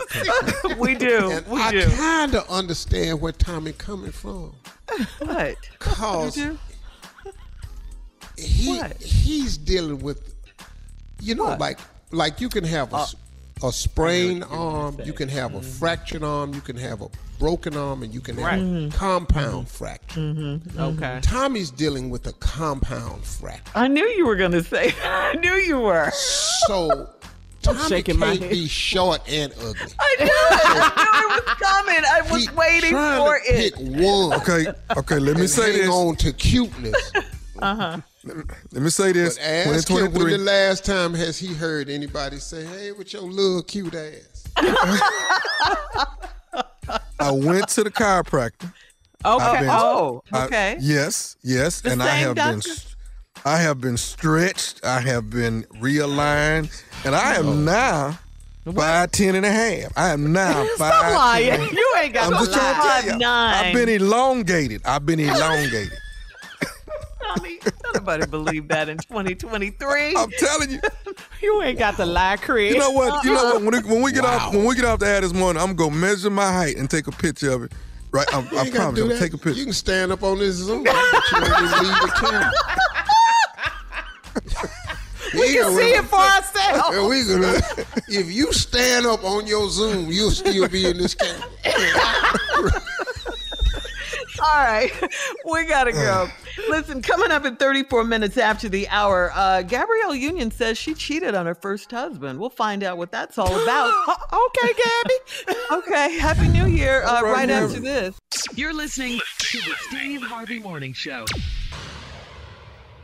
We do. And we I kind of understand where Tommy coming from. What? Cause you do? He what? He's dealing with, you know, what? like like you can have a, uh, a sprained arm, you can have mm-hmm. a fractured arm, you can have a broken arm, and you can right. have mm-hmm. a compound fracture. Mm-hmm. Okay. Tommy's dealing with a compound fracture. I knew you were gonna say. I knew you were. So. Tommy I'm shaking can't my head. Be short and ugly. I knew it. I knew it was coming. I was waiting for to it. Pick one. Okay, okay. Let me say hang this. On to cuteness. Uh huh. Let me say this. But ask him when the last time has he heard anybody say, "Hey, with your little cute ass." I went to the chiropractor. Okay. Been, oh. Okay. I, yes. Yes. The and same I have doctor? Been. I have been stretched. I have been realigned. And I am oh. now five, ten and a half. I am now five, lying. ten. You ain't got I'm just trying to tell you. Nine. I've been elongated. I've been elongated. Tommy, nobody believed that in twenty twenty-three. I'm telling you. You ain't got the lie, Chris. You know what? Uh-uh. You know what? When we, when we get wow. off when we get off the air this morning, I'm going to measure my height and take a picture of it. Right? I'm, I promise. I'm take a picture. You can stand up on this Zoom. But you ain't going to leave the camera. We can see it for ourselves. We gonna, if you stand up on your Zoom, you'll still be in this camera. All right. We got to go. Listen, coming up in thirty-four minutes after the hour, uh, Gabrielle Union says she cheated on her first husband. We'll find out what that's all about. Oh, okay, Gabby. Okay, Happy New Year uh, right after this. You're listening to the Steve Harvey Morning Show.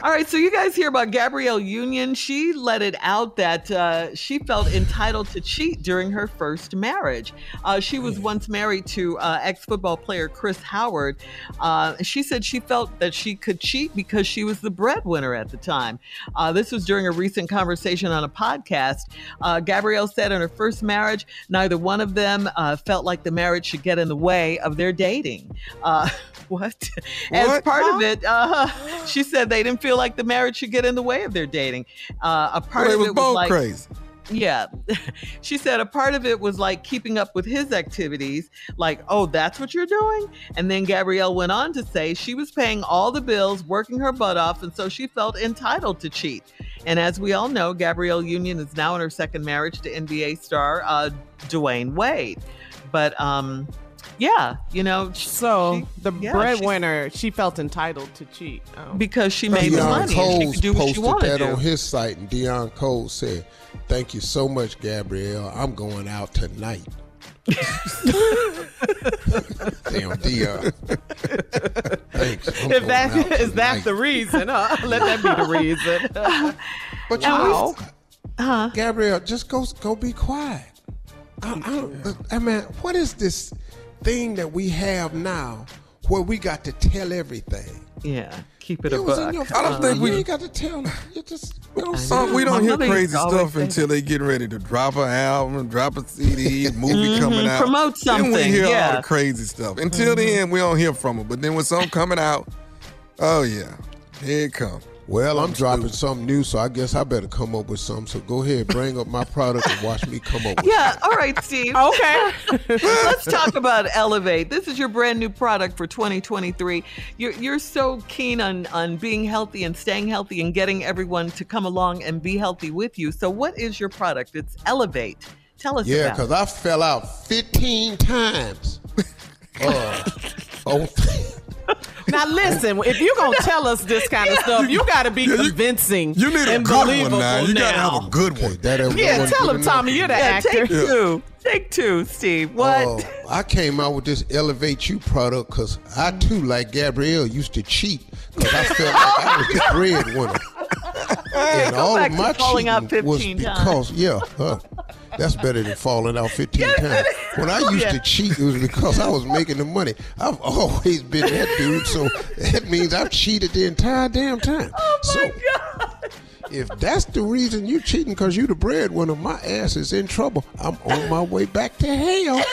All right, so you guys hear about Gabrielle Union. She let it out that uh, she felt entitled to cheat during her first marriage. Uh, she was once married to uh, ex-football player Chris Howard. Uh, she said she felt that she could cheat because she was the breadwinner at the time. Uh, this was during a recent conversation on a podcast. Uh, Gabrielle said in her first marriage, neither one of them uh, felt like the marriage should get in the way of their dating. Uh, what? what? As part huh? of it, uh, she said they didn't feel like the marriage should get in the way of their dating. Uh, a part well, of it was like crazy. Yeah. She said a part of it was like keeping up with his activities, like, oh, that's what you're doing? And then Gabrielle went on to say she was paying all the bills, working her butt off, and so she felt entitled to cheat. And as we all know, Gabrielle Union is now in her second marriage to N B A star uh, Dwayne Wade. But um, yeah, you know. So she, the yeah, breadwinner, she felt entitled to cheat oh. because she made the money. Cole's and she could do what she wanted to do. Posted that on his site, and Deion Cole said, "Thank you so much, Gabrielle. I'm going out tonight." Damn, Deion. Thanks. I'm if that is tonight. That's the reason, huh? Let that be the reason. But you know, uh-huh. Gabrielle, just go go be quiet. I, I, don't, I mean, what is this thing that we have now where we got to tell everything? Yeah, keep it, it a buck. Your, I don't um, think we ain't got to tell. You just you know, some, we don't My hear crazy stuff until they get ready to drop an album, drop a C D, movie mm-hmm, coming out, promote something. Then we hear yeah. all the crazy stuff. Until mm-hmm. then, we don't hear from them. But then when something coming out, oh yeah, here it comes. Well, I'm dropping something new, so I guess I better come up with something. So go ahead, bring up my product and watch me come up with Yeah, all right, Steve. Okay. Let's talk about Elevate. This is your brand new product for twenty twenty-three. You're, you're so keen on, on being healthy and staying healthy and getting everyone to come along and be healthy with you. So what is your product? It's Elevate. Tell us yeah, about it. Yeah, because I fell out fifteen times. uh, oh, Now listen, if you're gonna tell us this kind of yeah. stuff, you gotta be yeah, you, convincing. You need a and good one now. You gotta now. have a good one. That yeah, one tell him, Tommy, you're the yeah, actor. Take yeah. two, take two, Steve. What? Uh, I came out with this Elevate You product because I too, like Gabrielle, used to cheat because I felt like I was the breadwinner. And all of my cheating was because times. yeah, huh, that's better than falling out fifteen yes, times. When I used yeah. to cheat, it was because I was making the money. I've always been that dude, so that means I've cheated the entire damn time. Oh my so, God. If that's the reason you cheating because you the breadwinner, my ass is in trouble. I'm on my way back to hell.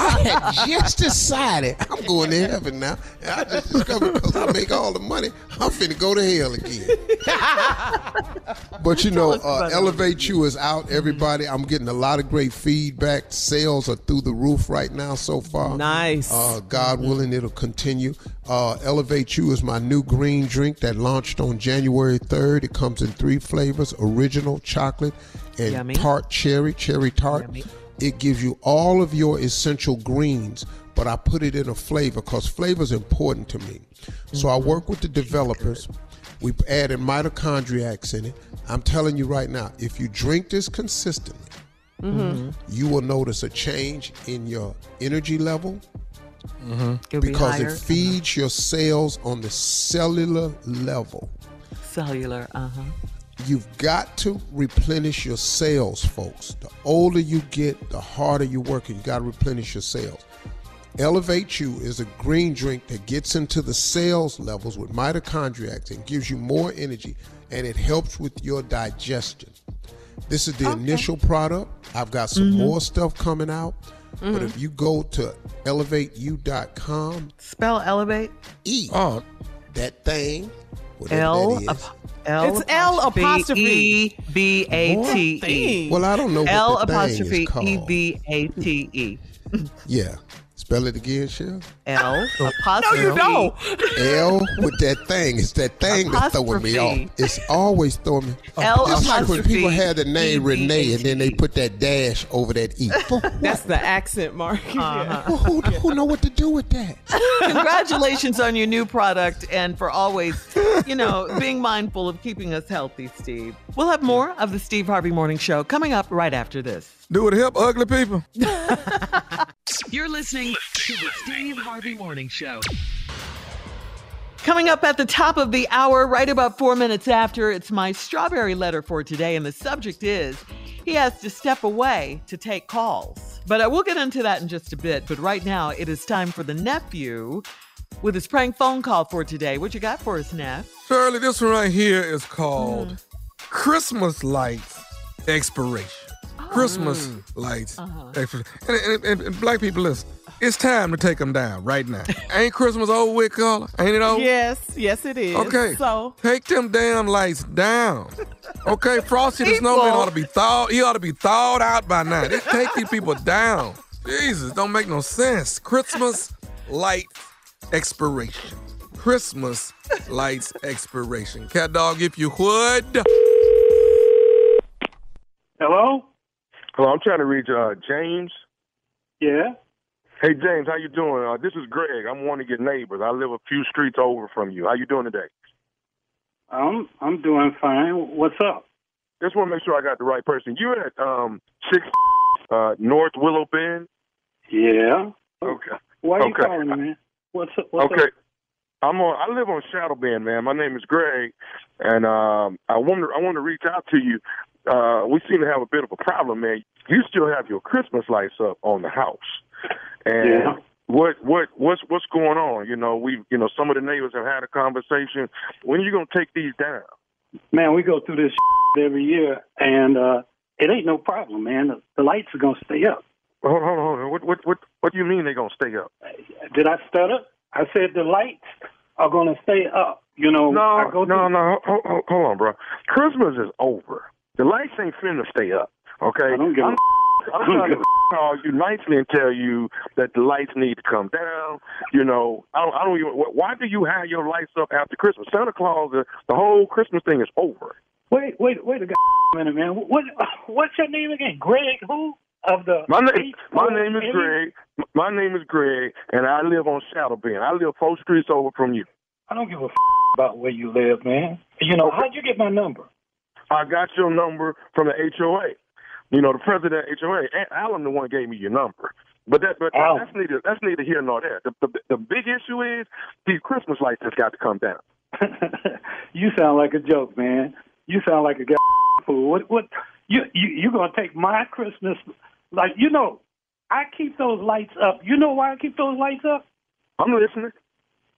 I had just decided I'm going to heaven now. And I just discovered because I make all the money, I'm finna go to hell again. But you know, uh, Elevate You is out, everybody. I'm getting a lot of great feedback. Sales are through the roof right now so far. Nice. Uh, God mm-hmm. willing, it'll continue. Uh, Elevate You is my new green drink that launched on January third. It comes in three flavors: original, chocolate, and Yummy. tart cherry, cherry tart. Yummy. It gives you all of your essential greens, but I put it in a flavor because flavor is important to me. Mm-hmm. So I work with the developers. We added mitochondriacs in it. I'm telling you right now, if you drink this consistently, mm-hmm. you will notice a change in your energy level mm-hmm. because be it feeds your cells on the cellular level. Cellular, uh-huh. You've got to replenish your cells, folks. The older you get, the harder you work, and you got to replenish your cells. Elevate You is a green drink that gets into the cells levels with mitochondria and gives you more energy, and it helps with your digestion. This is the okay. initial product. I've got some mm-hmm. more stuff coming out. Mm-hmm. But if you go to elevate you dot com. Spell elevate? E. Oh. That thing. L that is. L it's L apostrophe E B A T E. Well, I don't know what L apostrophe E B A T E. Yeah. Spell it again, Shirley. L apostrophe. No, you don't. L with that thing. It's that thing that's throwing me off. It's always throwing me off. It's like when people had the name Renee and then they put that dash over that E. That's the accent mark. Uh-huh. Who, who, who know what to do with that? Congratulations on your new product and for always, you know, being mindful of keeping us healthy, Steve. We'll have more of the Steve Harvey Morning Show coming up right after this. Do it help ugly people? You're listening to the Steve Harvey Morning Show. Coming up at the top of the hour, right about four minutes after, it's my strawberry letter for today. And the subject is, he has to step away to take calls. But I will get into that in just a bit. But right now, it is time for the nephew with his prank phone call for today. What you got for us, Neff? Shirley, this one right here is called mm. Christmas Lights Expiration. Christmas mm. lights. Uh-huh. And, and, and black people, listen, it's time to take them down right now. Ain't Christmas over with, Carla? Ain't it over? Yes, yes it is. Okay, so take them damn lights down. Okay, Frosty the Snowman ought to be thawed. He ought to be thawed out by now. Just take these people down. Jesus, don't make no sense. Christmas light expiration. Christmas lights expiration. Cat dog, if you would. Hello? Hello, I'm trying to reach uh, James. Yeah. Hey, James, how you doing? Uh, this is Greg. I'm one of your neighbors. I live a few streets over from you. How you doing today? Um, I'm doing fine. What's up? Just want to make sure I got the right person. You're at um six uh, North Willow Bend. Yeah. Okay. Why are okay. you calling me, man? What's up? What's okay. Up? I'm on. I live on Shadow Bend, man. My name is Greg, and um, I wonder. I want to reach out to you. Uh, we seem to have a bit of a problem, man. You still have your Christmas lights up on the house, and yeah. what what what's what's going on? You know, we you know some of the neighbors have had a conversation. When are you gonna take these down? Man, we go through this every year, and uh, it ain't no problem, man. The, the lights are gonna stay up. Hold on, hold on. What what what what do you mean they're gonna stay up? Did I stutter? I said the lights are gonna stay up. You know, no, I go no, through- no. Hold, hold, hold on, bro. Christmas is over. The lights ain't finna stay up, okay? I don't give a I'm, f- I'm trying to call you nicely and tell you that the lights need to come down. You know, I don't, I don't even. Why do you have your lights up after Christmas? Santa Claus, the, the whole Christmas thing is over. Wait, wait, wait a minute, man. What, what's your name again? Greg? Who of the? My name, my name is Greg. My name is Greg, and I live on Shadow Bend. I live four streets over from you. I don't give a f- about where you live, man. You know, how'd you get my number? I got your number from the H O A. You know, the president of H O A, Alan, the one gave me your number. But that, but oh. that's neither that's neither here nor there. The, the the big issue is these Christmas lights just got to come down. You sound like a joke, man. You sound like a guy fool. What what you you you gonna take my Christmas like you know? I keep those lights up. You know why I keep those lights up? I'm listening.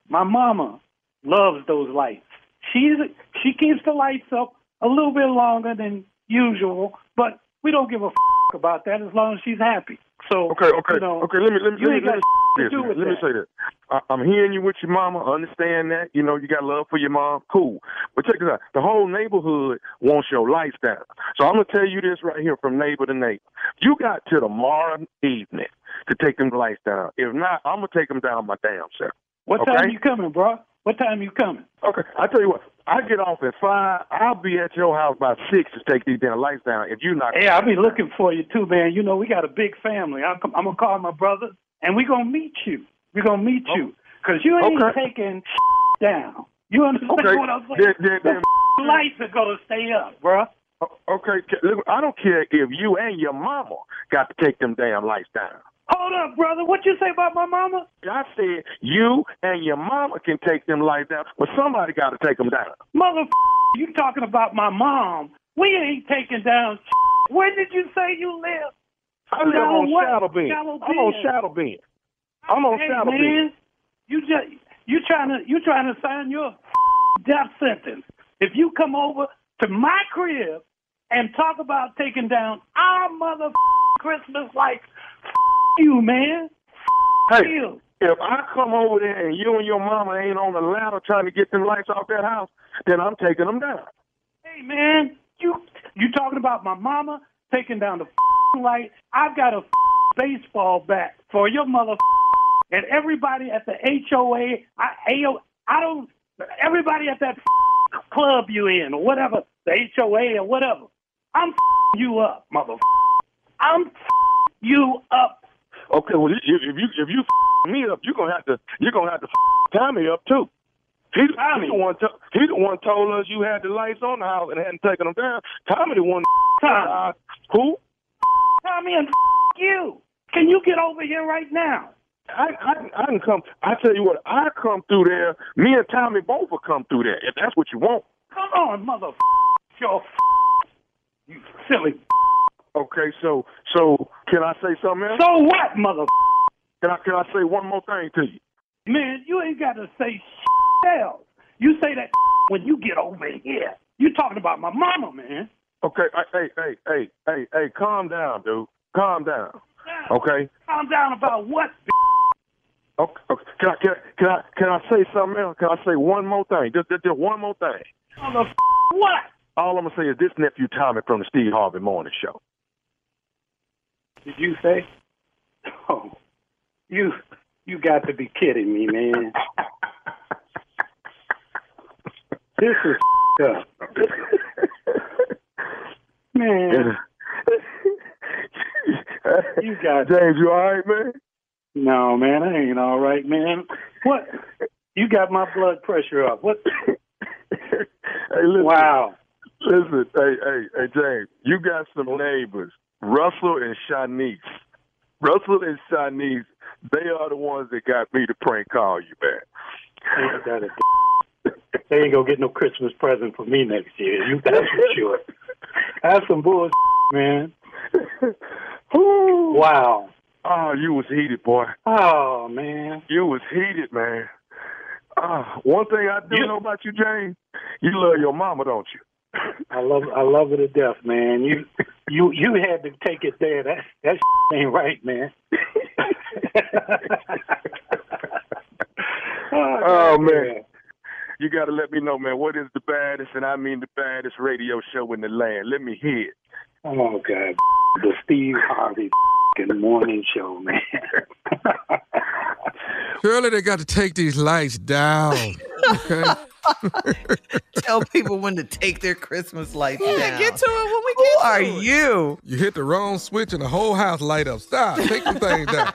My mama loves those lights. She's she keeps the lights up a little bit longer than usual, but we don't give a f- about that as long as she's happy. So okay, okay, you know, okay. Let me let me let me, let me, this, let me say this. I, I'm hearing you with your mama. I understand that. You know, you got love for your mom. Cool. But check this out. The whole neighborhood wants your lights down. So I'm gonna tell you this right here from neighbor to neighbor. You got till tomorrow evening to take them lights down. If not, I'm gonna take them down my damn self. What okay? time you coming, bro? What time you coming? Okay, I tell you what. I get off at five. I'll be at your house by six to take these damn lights down. If you're not, hey, I'll be looking for you too, man. You know we got a big family. I'm, I'm gonna call my brother, and we are gonna meet you. We are gonna meet oh. you because you ain't okay. taking down. You understand okay. what I'm saying? Then, then, the then, lights are gonna stay up, bro. Okay, look, I don't care if you and your mama got to take them damn lights down. Hold up, brother. What you say about my mama? I said you and your mama can take them lights down, but somebody got to take them down. Motherfucker, you talking about my mom. We ain't taking down shit. Where did you say you live? I live Shadow on Shadow Bend. I'm on Shadow Bend. I'm on hey, Shadow Bend. You just you trying to you trying to sign your death sentence. If you come over to my crib and talk about taking down our mother Christmas lights. You man. Hey, you. If I come over there and you and your mama ain't on the ladder trying to get them lights off that house, then I'm taking them down. Hey man, you you talking about my mama taking down the light? I've got a baseball bat for your mother and everybody at the H O A, I, I don't, everybody at that club you in or whatever, the H O A or whatever, I'm you up, motherfucker. I'm you up. Okay, well, if you if you me up, you're gonna have to you're gonna have to Tommy up too. He, Tommy, he's the one. To, he's the one told us you had the lights on the house and hadn't taken them down. Tommy, the one. Tommy, who? Tommy and you. Can you get over here right now? I I I can come. I tell you what, I come through there. Me and Tommy both will come through there if that's what you want. Come on, motherfucker, your you silly. Okay, so so can I say something else? So what, mother? Can I can I say one more thing to you? Man, you ain't got to say shit else. You say that when you get over here. You talking about my mama, man? Okay, hey, hey, hey, hey, hey, calm down, dude. Calm down. Okay. Calm down about what? Okay, okay. Can I can I, can I can I say something else? Can I say one more thing? Just just, just one more thing. Mother, what? All I'm gonna say is this: Nephew Tommy from the Steve Harvey Morning Show. Did you say? Oh, you you got to be kidding me, man. This is up. Man. You got James, you all right, man? No, man, I ain't all right, man. What? You got my blood pressure up. What? Hey, listen, wow. Listen, hey, hey, hey, James, you got some neighbors. Russell and Shanice. Russell and Shanice, they are the ones that got me to prank call you back. They ain't, d- they ain't gonna get no Christmas present for me next year. You that's for sure. That's some bullshit, man. Wow. Oh, you was heated, boy. Oh man. You was heated, man. Uh, one thing I do you- know about you, James, you love your mama, don't you? I love I love her to death, man. You you you had to take it there. That that ain't right, man. oh, oh man. man. You gotta let me know, man, what is the baddest, and I mean the baddest radio show in the land. Let me hear it. Oh God. The Steve Harvey morning show, man. Surely they got to take these lights down. Okay. Tell people when to take their Christmas lights yeah, down. Get to it when we Who get to it. Who are you? You hit the wrong switch and the whole house light up. Stop. Take them things down.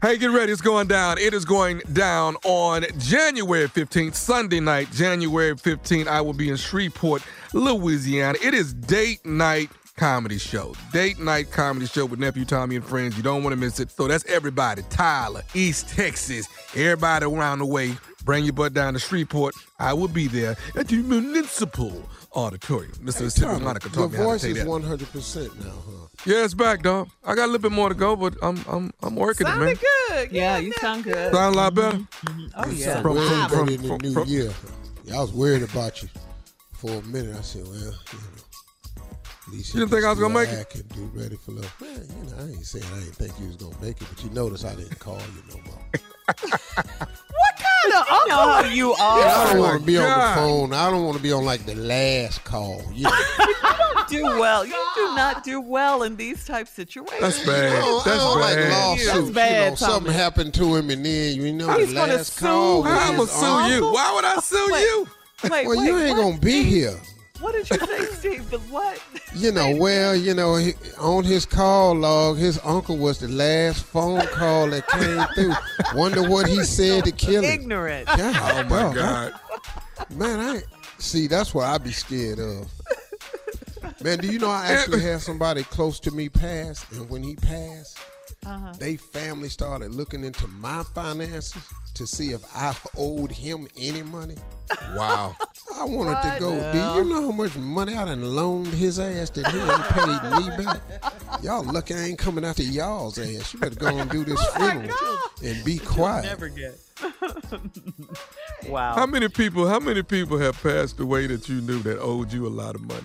Hey, get ready. It's going down. It is going down on January fifteenth, Sunday night, January fifteenth. I will be in Shreveport, Louisiana. It is date night comedy show. Date night comedy show with Nephew Tommy and friends. You don't want to miss it. So that's everybody. Tyler, East Texas, everybody around the way. Bring your butt down to Shreveport. I will be there at the Municipal Auditorium. Mister Mississippi hey, Monica taught me how to take that. Your voice is one hundred percent now, huh? Yeah, it's back, dog. I got a little bit more to go, but I'm I'm I'm working Sounded it, man. Sounded good. Yeah, yeah, you sound good. Sound a lot better? Mm-hmm. Oh, yeah. From, wow. from, from, from, from, from, yeah. I was worried about you for a minute. I said, well, you know. You didn't think I was going to make it? I can do ready for love. Man, you know, I ain't saying I didn't think you was going to make it, but you notice I didn't call you no more. What kind of uncle are you all? I don't oh want to be God. on the phone. I don't want to be on, like, the last call. You don't do well. You do not do well in these type situations. That's bad. You know, That's, I don't bad. Like lawsuits. That's bad. You know, something happened to him, and then, you know, the last call. I'm going to sue you. Why would I sue wait, you? Wait, well, wait, you ain't going to be here. What did you say, Steve? The what? You know, well, you know, he, on his call log, his uncle was the last phone call that came through. Wonder what he said so to kill him. Ignorant. God, oh, my oh, God. I, man, I see, that's what I be scared of. Man, do you know I actually had somebody close to me pass, and when he passed, uh-huh. they family started looking into my finances to see if I owed him any money. Wow. I wanted what to go. No. Do you know how much money I done loaned his ass that he ain't paid me back? Y'all lucky I ain't coming after y'all's ass. You better go and do this oh funeral and be quiet. Never get. Wow. How many people, how many people have passed away that you knew that owed you a lot of money?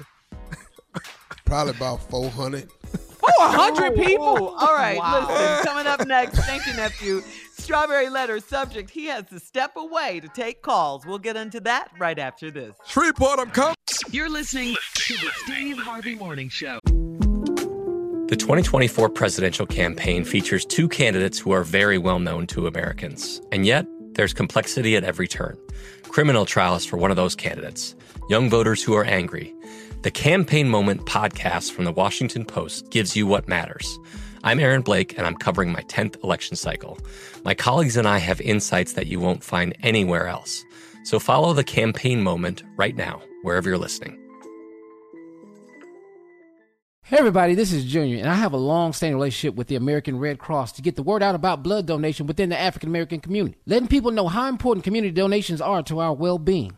Probably about four hundred. Oh, one hundred oh, people. Oh. All right, wow. Listen, coming up next, thank you, Nephew. Strawberry letter subject, he has to step away to take calls. We'll get into that right after this. Shreveport, I'm coming. You're listening to the Steve Harvey Morning Show. The twenty twenty-four presidential campaign features two candidates who are very well known to Americans. And yet, there's complexity at every turn. Criminal trials for one of those candidates. Young voters who are angry. The Campaign Moment podcast from the Washington Post gives you what matters. I'm Aaron Blake, and I'm covering my tenth election cycle. My colleagues and I have insights that you won't find anywhere else. So follow the Campaign Moment right now, wherever you're listening. Hey everybody, this is Junior, and I have a long-standing relationship with the American Red Cross to get the word out about blood donation within the African-American community, letting people know how important community donations are to our well-being.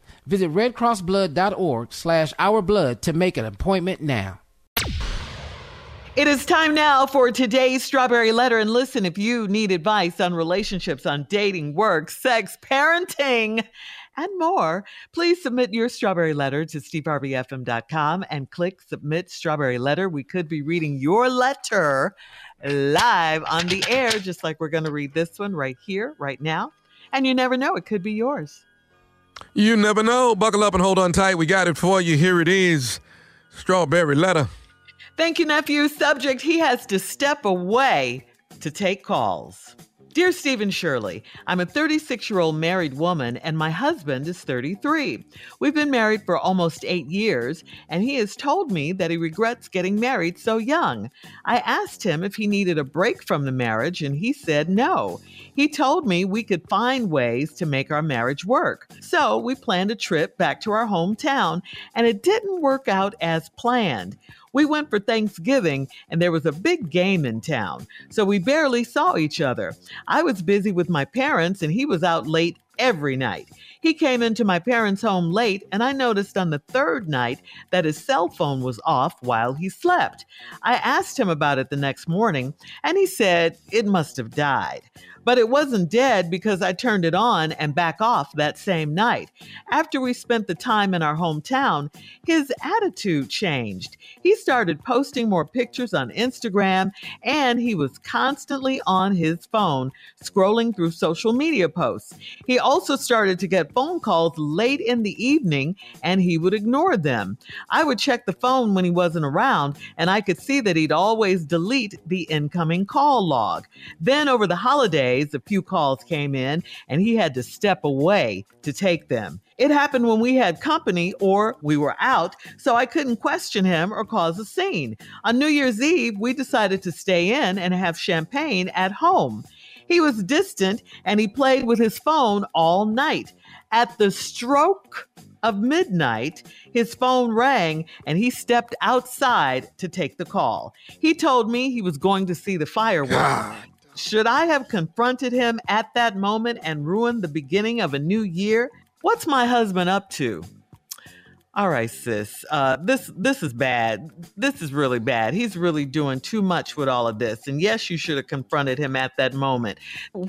Visit redcrossblood.org slash ourblood to make an appointment now. It is time now for today's Strawberry Letter. And listen, if you need advice on relationships, on dating, work, sex, parenting, and more, please submit your Strawberry Letter to steve harvey f m dot com and click Submit Strawberry Letter. We could be reading your letter live on the air, just like we're going to read this one right here, right now. And you never know, it could be yours. You never know. Buckle up and hold on tight. We got it for you. Here it is. Strawberry Letter. Thank you, nephew. Subject, he has to step away to take calls. Dear Steve and Shirley, I'm a thirty-six-year-old married woman and my husband is thirty-three. We've been married for almost eight years and he has told me that he regrets getting married so young. I asked him if he needed a break from the marriage and he said no. He told me we could find ways to make our marriage work. So we planned a trip back to our hometown and it didn't work out as planned. We went for Thanksgiving and there was a big game in town, so we barely saw each other. I was busy with my parents and he was out late every night. He came into my parents' home late and I noticed on the third night that his cell phone was off while he slept. I asked him about it the next morning and he said it must have died. But it wasn't dead because I turned it on and back off that same night. After we spent the time in our hometown, his attitude changed. He started posting more pictures on Instagram, and he was constantly on his phone, scrolling through social media posts. He also started to get phone calls late in the evening, and he would ignore them. I would check the phone when he wasn't around, and I could see that he'd always delete the incoming call log. Then over the holidays, a few calls came in and he had to step away to take them. It happened when we had company or we were out, so I couldn't question him or cause a scene. On New Year's Eve, we decided to stay in and have champagne at home. He was distant and he played with his phone all night. At the stroke of midnight, his phone rang and he stepped outside to take the call. He told me he was going to see the fireworks. God. Should I have confronted him at that moment and ruined the beginning of a new year? What's my husband up to? All right, sis, uh, this this is bad. This is really bad. He's really doing too much with all of this. And yes, you should have confronted him at that moment.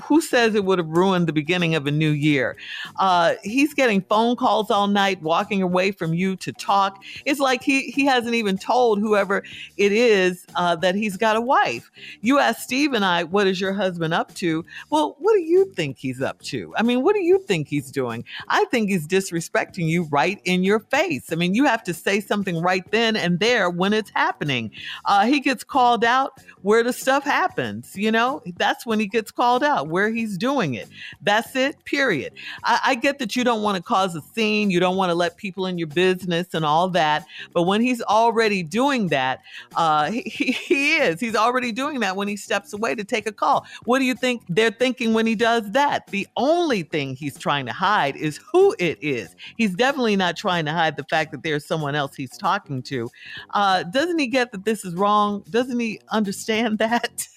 Who says it would have ruined the beginning of a new year? Uh, he's getting phone calls all night, walking away from you to talk. It's like he, he hasn't even told whoever it is uh, that he's got a wife. You asked Steve and I, what is your husband up to? Well, what do you think he's up to? I mean, what do you think he's doing? I think he's disrespecting you right in your face. I mean, you have to say something right then and there when it's happening. Uh, he gets called out where the stuff happens. You know, that's when he gets called out, where he's doing it. That's it, period. I, I get that you don't want to cause a scene. You don't want to let people in your business and all that. But when he's already doing that, uh, he, he is. He's already doing that when he steps away to take a call. What do you think they're thinking when he does that? The only thing he's trying to hide is who it is. He's definitely not trying to hide the The fact that there's someone else he's talking to. Uh, doesn't he get that this is wrong? Doesn't he understand that?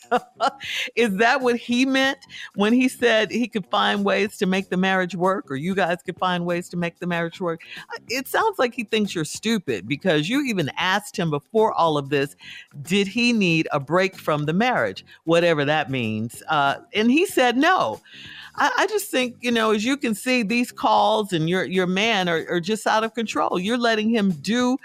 Is that what he meant when he said he could find ways to make the marriage work, or you guys could find ways to make the marriage work? It sounds like he thinks you're stupid, because you even asked him before all of this, did he need a break from the marriage, whatever that means? Uh, and he said no. I, I just think, you know, as you can see, these calls and your your man are, are just out of control. You're letting him do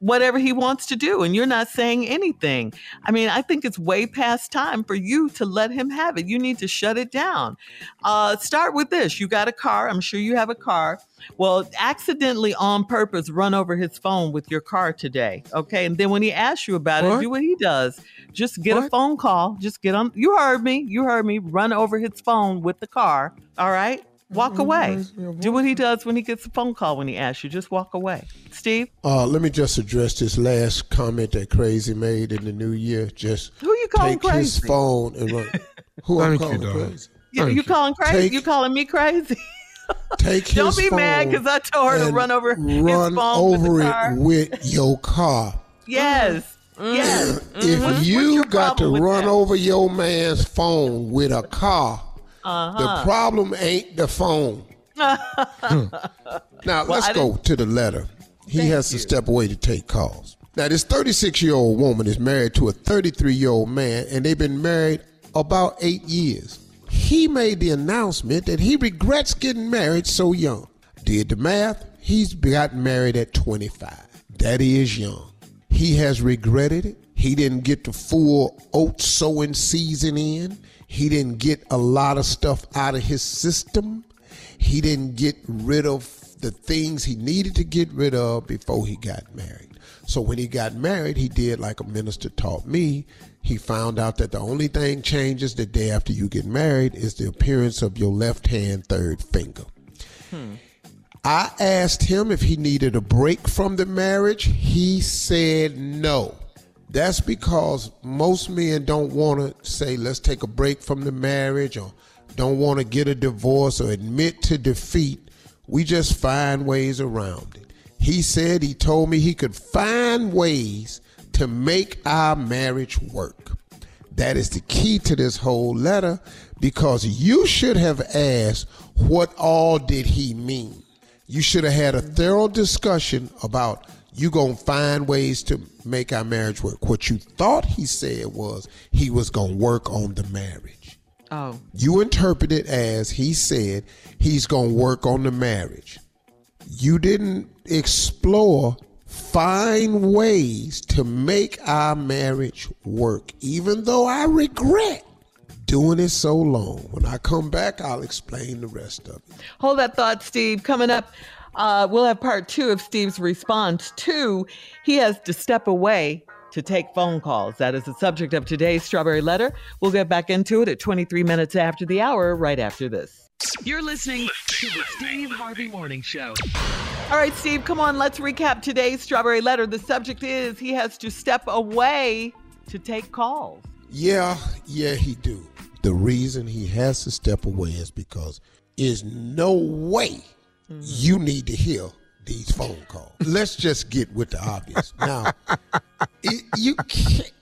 whatever he wants to do, and you're not saying anything. I mean, I think it's way past time for you to let him have it. You need to shut it down. Uh, start with this. You got a car. I'm sure you have a car. Well, accidentally on purpose run over his phone with your car today. Okay. And then when he asks you about what? it, do what he does. Just get what? a phone call. Just get on. You heard me. You heard me. Run over his phone with the car. All right. Walk away. Do what he does when he gets a phone call when he asks you. Just walk away. Steve? Uh, let me just address this last comment that Crazy made in the new year. Just Who you calling take crazy? his phone and run. Who I'm calling you, crazy? You, you, you calling crazy? Take, you calling me crazy? Take his Don't be phone mad because I told her to run over his run phone over with the car. Run over it with your car. Yes. Mm. Yes. Mm-hmm. If what's, you what's got to run that? over your man's phone with a car, Uh-huh. the problem ain't the phone. hmm. Now, well, let's go to the letter. He has you. to step away to take calls. Now, this thirty-six-year-old woman is married to a thirty-three-year-old man, and they've been married about eight years. He made the announcement that he regrets getting married so young. Did the math. He's got married at twenty-five. That is young. He has regretted it. He didn't get the full oat sowing season in. He didn't get a lot of stuff out of his system. He didn't get rid of the things he needed to get rid of before he got married. So when he got married, he did like a minister taught me. He found out that the only thing changes the day after you get married is the appearance of your left hand third finger. Hmm. I asked him if he needed a break from the marriage. He said no. That's because most men don't want to say, let's take a break from the marriage, or don't want to get a divorce or admit to defeat. We just find ways around it. He said he told me he could find ways to make our marriage work. That is the key to this whole letter, because you should have asked, what all did he mean? You should have had a thorough discussion about you going to find ways to make our marriage work. What you thought he said was he was going to work on the marriage. Oh. You interpret it as he said he's going to work on the marriage. You didn't explore, find ways to make our marriage work, even though I regret doing it so long. When I come back, I'll explain the rest of it. Hold that thought, Steve. Coming up, Uh, we'll have part two of Steve's response to he has to step away to take phone calls. That is the subject of today's Strawberry Letter. We'll get back into it at twenty-three minutes after the hour, right after this. You're listening to the Steve Harvey Morning Show. All right, Steve, come on. Let's recap today's Strawberry Letter. The subject is he has to step away to take calls. Yeah, yeah, he do. The reason he has to step away is because there's no way Mm-hmm. you need to hear these phone calls. Let's just get with the obvious. Now, it, you can't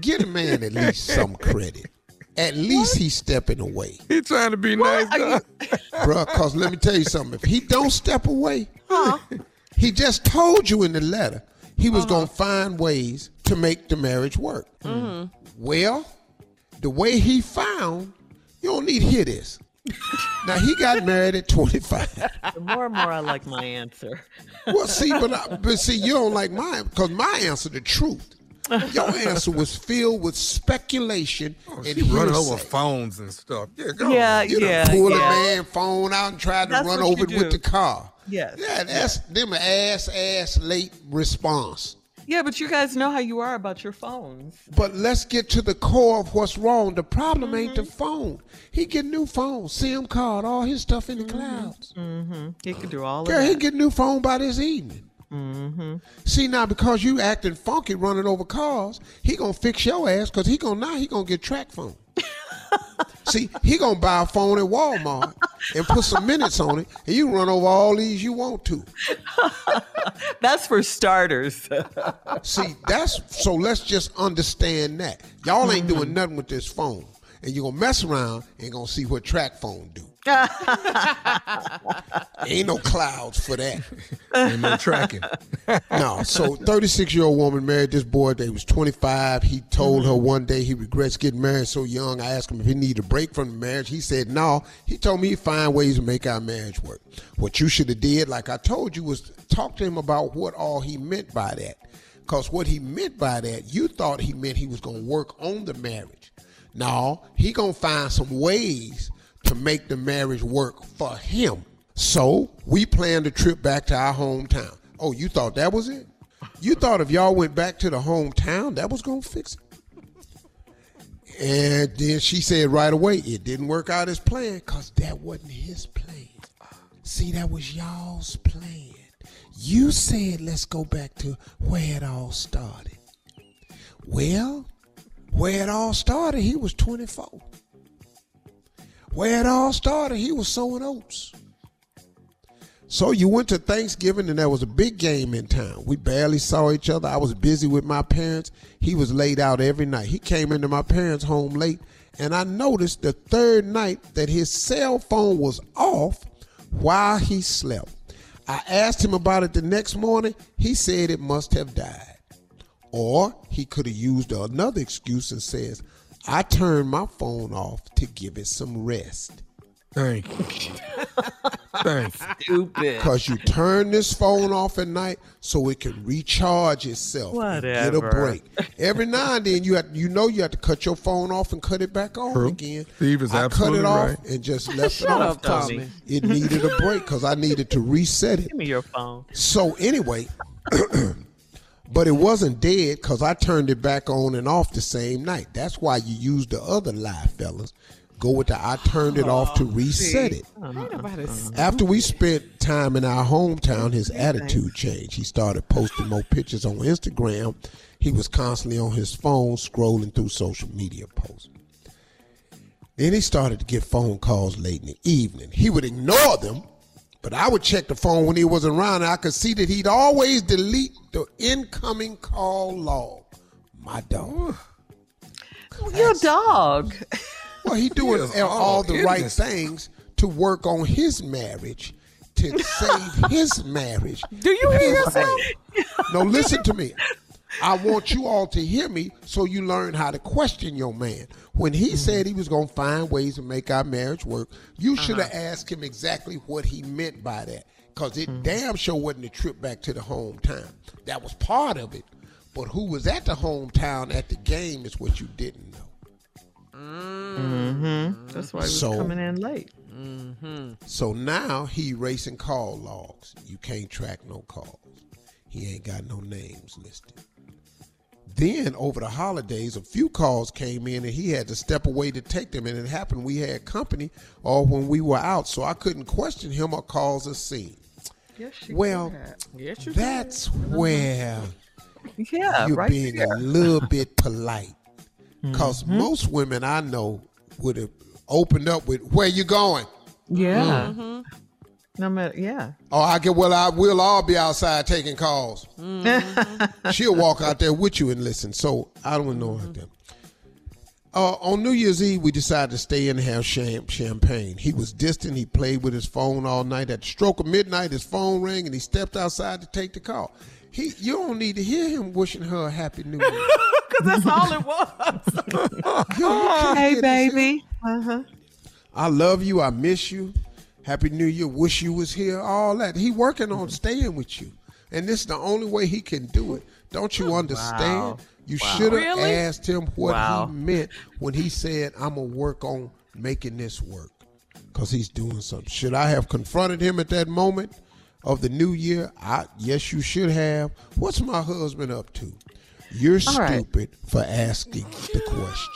get a man at least some credit. At least what? He's stepping away. He's trying to be what? nice, bro. Because let me tell you something. If he don't step away, huh? He just told you in the letter he was uh-huh. going to find ways to make the marriage work. Mm-hmm. Well, the way he found, you don't need to hear this. Now, he got married at twenty-five. The more and more I like my answer. Well, see, but, I, but see, you don't like mine, because my answer, the truth. Your answer was filled with speculation. Oh, and running over phones and stuff. Yeah, go yeah, you yeah. You pull yeah. a man's phone out and try to that's run over it with the car. Yes. Yeah, that's yeah. them ass, ass, late response. Yeah, but you guys know how you are about your phones. But let's get to the core of what's wrong. The problem mm-hmm. ain't the phone. He get new phone, SIM card, all his stuff in the mm-hmm. clouds. Mm-hmm. He can do all Girl, of that. Yeah, he get new phone by this evening. Mm-hmm. See, now, because you acting funky running over cars, he going to fix your ass, because he gonna, now he going to get track phone. See, he going to buy a phone at Walmart and put some minutes on it, and you run over all these you want to. That's for starters. See, that's so let's just understand that. Y'all ain't doing nothing with this phone. And you're going to mess around and going to see what track phone do. Ain't no clouds for that. Ain't no tracking. No, so thirty-six-year-old woman married this boy. They was twenty-five. He told mm-hmm. her one day he regrets getting married so young. I asked him if he needed a break from the marriage. He said no. He told me he'd find ways to make our marriage work. What you should have did, like I told you, was talk to him about what all he meant by that. Because what he meant by that, you thought he meant he was going to work on the marriage. No, he gonna find some ways to make the marriage work for him. So we planned a trip back to our hometown. Oh, you thought that was it? You thought if y'all went back to the hometown, that was gonna fix it? And then she said right away, it didn't work out as planned because that wasn't his plan. See, that was y'all's plan. You said, let's go back to where it all started. Well, where it all started, he was twenty-four. Where it all started, he was sowing oats. So you went to Thanksgiving, and there was a big game in town. We barely saw each other. I was busy with my parents. He was laid out every night. He came into my parents' home late, and I noticed the third night that his cell phone was off while he slept. I asked him about it the next morning. He said it must have died. Or he could have used another excuse and says, I turned my phone off to give it some rest. Thank you. Thanks. Stupid. Because you turn this phone off at night so it can recharge itself. Whatever. Get a break. Every now and then, you have, you know you have to cut your phone off and cut it back on True. Again. Steve is I absolutely cut it off right. and just left Shut it off because it needed a break because I needed to reset it. Give me your phone. So anyway... But it wasn't dead because I turned it back on and off the same night. That's why you use the other lie, fellas. Go with the I turned it oh, off to reset geez. It. Uh-huh. After we spent time in our hometown, his attitude changed. He started posting more pictures on Instagram. He was constantly on his phone scrolling through social media posts. Then he started to get phone calls late in the evening. He would ignore them. But I would check the phone when he wasn't around, and I could see that he'd always delete the incoming call log. My dog. Well, your dog. Well, he doing he all the right this. Things to work on his marriage, to save his marriage. Do you hear yourself? No, listen to me. I want you all to hear me so you learn how to question your man. When he mm-hmm. said he was going to find ways to make our marriage work, you should have uh-huh. asked him exactly what he meant by that. Because it mm-hmm. damn sure wasn't a trip back to the hometown. That was part of it. But who was at the hometown at the game is what you didn't know. Mm-hmm. That's why he was so, coming in late. Mm-hmm. So now he racing call logs. You can't track no calls. He ain't got no names listed. Then over the holidays, a few calls came in and he had to step away to take them. And it happened we had company or when we were out. So I couldn't question him or cause a scene. Yes, you well, yes, you that's did. Where yeah, you're right being there. A little bit polite. Because mm-hmm. most women I know would have opened up with, where you going? Yeah. Mm-hmm. No matter, yeah. Oh, I get. Well, I we'll all be outside taking calls. Mm-hmm. She'll walk out there with you and listen. So I don't know mm-hmm. them. Uh, on New Year's Eve, we decided to stay and have sham- champagne. He was distant. He played with his phone all night. At the stroke of midnight, his phone rang, and he stepped outside to take the call. He, you don't need to hear him wishing her a happy New Year because that's all it was. Yo, hey, baby. Uh huh. I love you. I miss you. Happy New Year, wish you was here, all that. He working on staying with you. And this is the only way he can do it. Don't you understand? Wow. You wow. should have really? Asked him what wow. he meant when he said, I'm going to work on making this work. Because he's doing something. Should I have confronted him at that moment of the new year? I yes, you should have. What's my husband up to? You're all stupid right. for asking the question.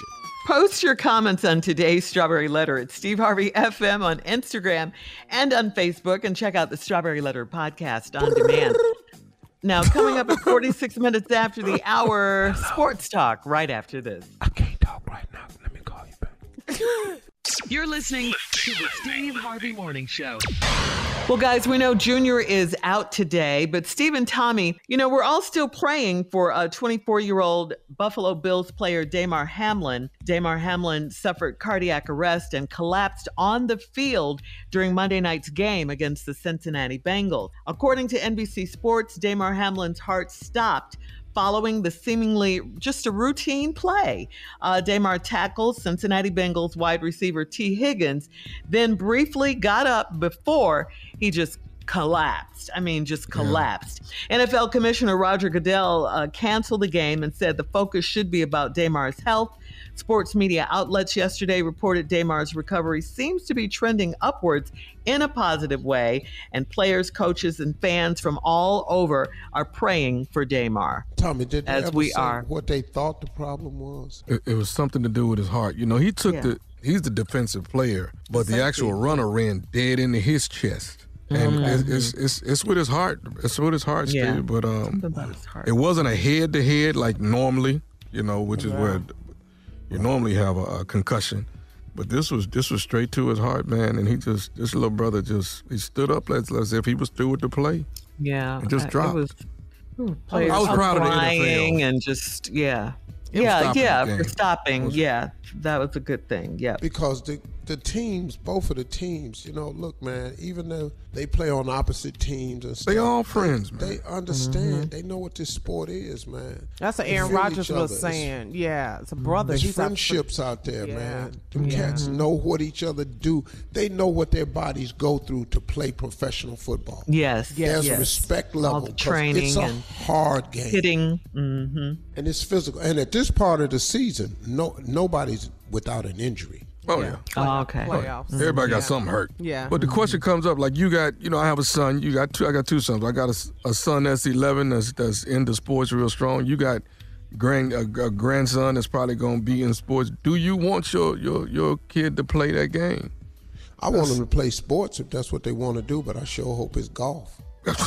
Post your comments on today's Strawberry Letter at Steve Harvey F M on Instagram and on Facebook, and check out the Strawberry Letter podcast on demand. Now, coming up at forty-six minutes after the hour, sports talk right after this. I can't talk right now. Let me call you back. You're listening to the Steve Harvey Morning Show. Well, guys, we know Junior is out today, but Steve and Tommy, you know, we're all still praying for a twenty-four-year-old Buffalo Bills player, Damar Hamlin. Damar Hamlin suffered cardiac arrest and collapsed on the field during Monday night's game against the Cincinnati Bengals. According to N B C Sports, Damar Hamlin's heart stopped following the seemingly just a routine play. Uh, Damar tackled Cincinnati Bengals wide receiver T. Higgins, then briefly got up before he just collapsed. I mean, just collapsed. Yeah. N F L Commissioner Roger Goodell uh, canceled the game and said the focus should be about Damar's health. Sports media outlets yesterday reported Damar's recovery seems to be trending upwards in a positive way, and players, coaches, and fans from all over are praying for Damar. Tommy, did they as ever we say are. what they thought the problem was? It, it was something to do with his heart. You know, he took yeah. the, he's the defensive player, but it's the actual team. runner ran dead into his chest. And mm-hmm. it's, it's it's it's with his heart. It's with his heart, Steve. Yeah. But um, heart. It wasn't a head-to-head like normally, you know, which is wow. where you normally have a, a concussion. But this was this was straight to his heart, man. And he just, this little brother just, he stood up as, as if he was through with the play. Yeah. And just dropped. It was, ooh, I was proud of the N F L. And just, yeah. Yeah, yeah, for stopping. Was, yeah, that was a good thing. Yeah. Because the the teams, both of the teams, you know, look, man, even though they play on opposite teams and stuff, they all friends, man. They understand. Mm-hmm. They know what this sport is, man. That's what Aaron Rodgers was saying. It's, yeah, it's a brother. There's friendships up, out there, yeah. man. Them yeah. cats know what each other do. They know what their bodies go through to play professional football. Yes, yes, There's yes. respect level. All the training. It's a and hard game. Hitting. Mm-hmm. And it's physical. And at this part of the season, no nobody's without an injury. Oh, yeah. yeah. Oh, okay. Playoffs. Everybody got yeah. something hurt. Yeah. But the question comes up, like, you got, you know, I have a son. You got two. I got two sons. I got a, a son that's eleven, that's, that's into sports real strong. You got grand, a, a grandson that's probably going to be in sports. Do you want your, your, your kid to play that game? I that's, want them to play sports if that's what they want to do, but I sure hope it's golf. yeah.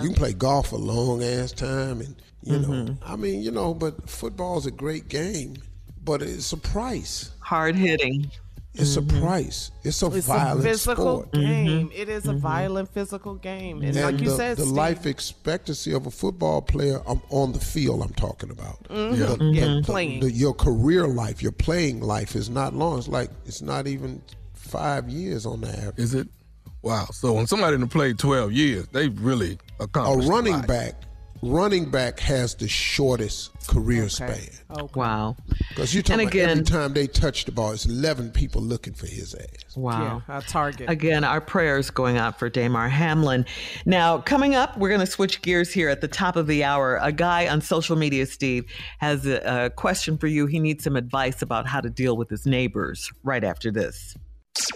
You can play golf a long-ass time. And, you mm-hmm. know, I mean, you know, but football's a great game. But it's a price. Hard hitting. It's mm-hmm. a price. It's a it's violent a physical sport. game. Mm-hmm. It is a mm-hmm. violent physical game. And, and like the, you said, the Steve, life expectancy of a football player um, on the field, I'm talking about. Mm-hmm. Yeah. The, mm-hmm. the, the, playing. The, your career life, your playing life is not long. It's like it's not even five years on the average. Is it? Wow. So when somebody done played twelve years, they really accomplished. A running life. back. Running back has the shortest career okay. span. Oh, wow. Because you're talking again, about every time they touch the ball, it's eleven people looking for his ass. Wow. Yeah, our target. Again, our prayers going out for Damar Hamlin. Now, coming up, we're going to switch gears here at the top of the hour. A guy on social media, Steve, has a, a question for you. He needs some advice about how to deal with his neighbors right after this.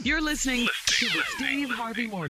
You're listening to the Steve Harvey Morning.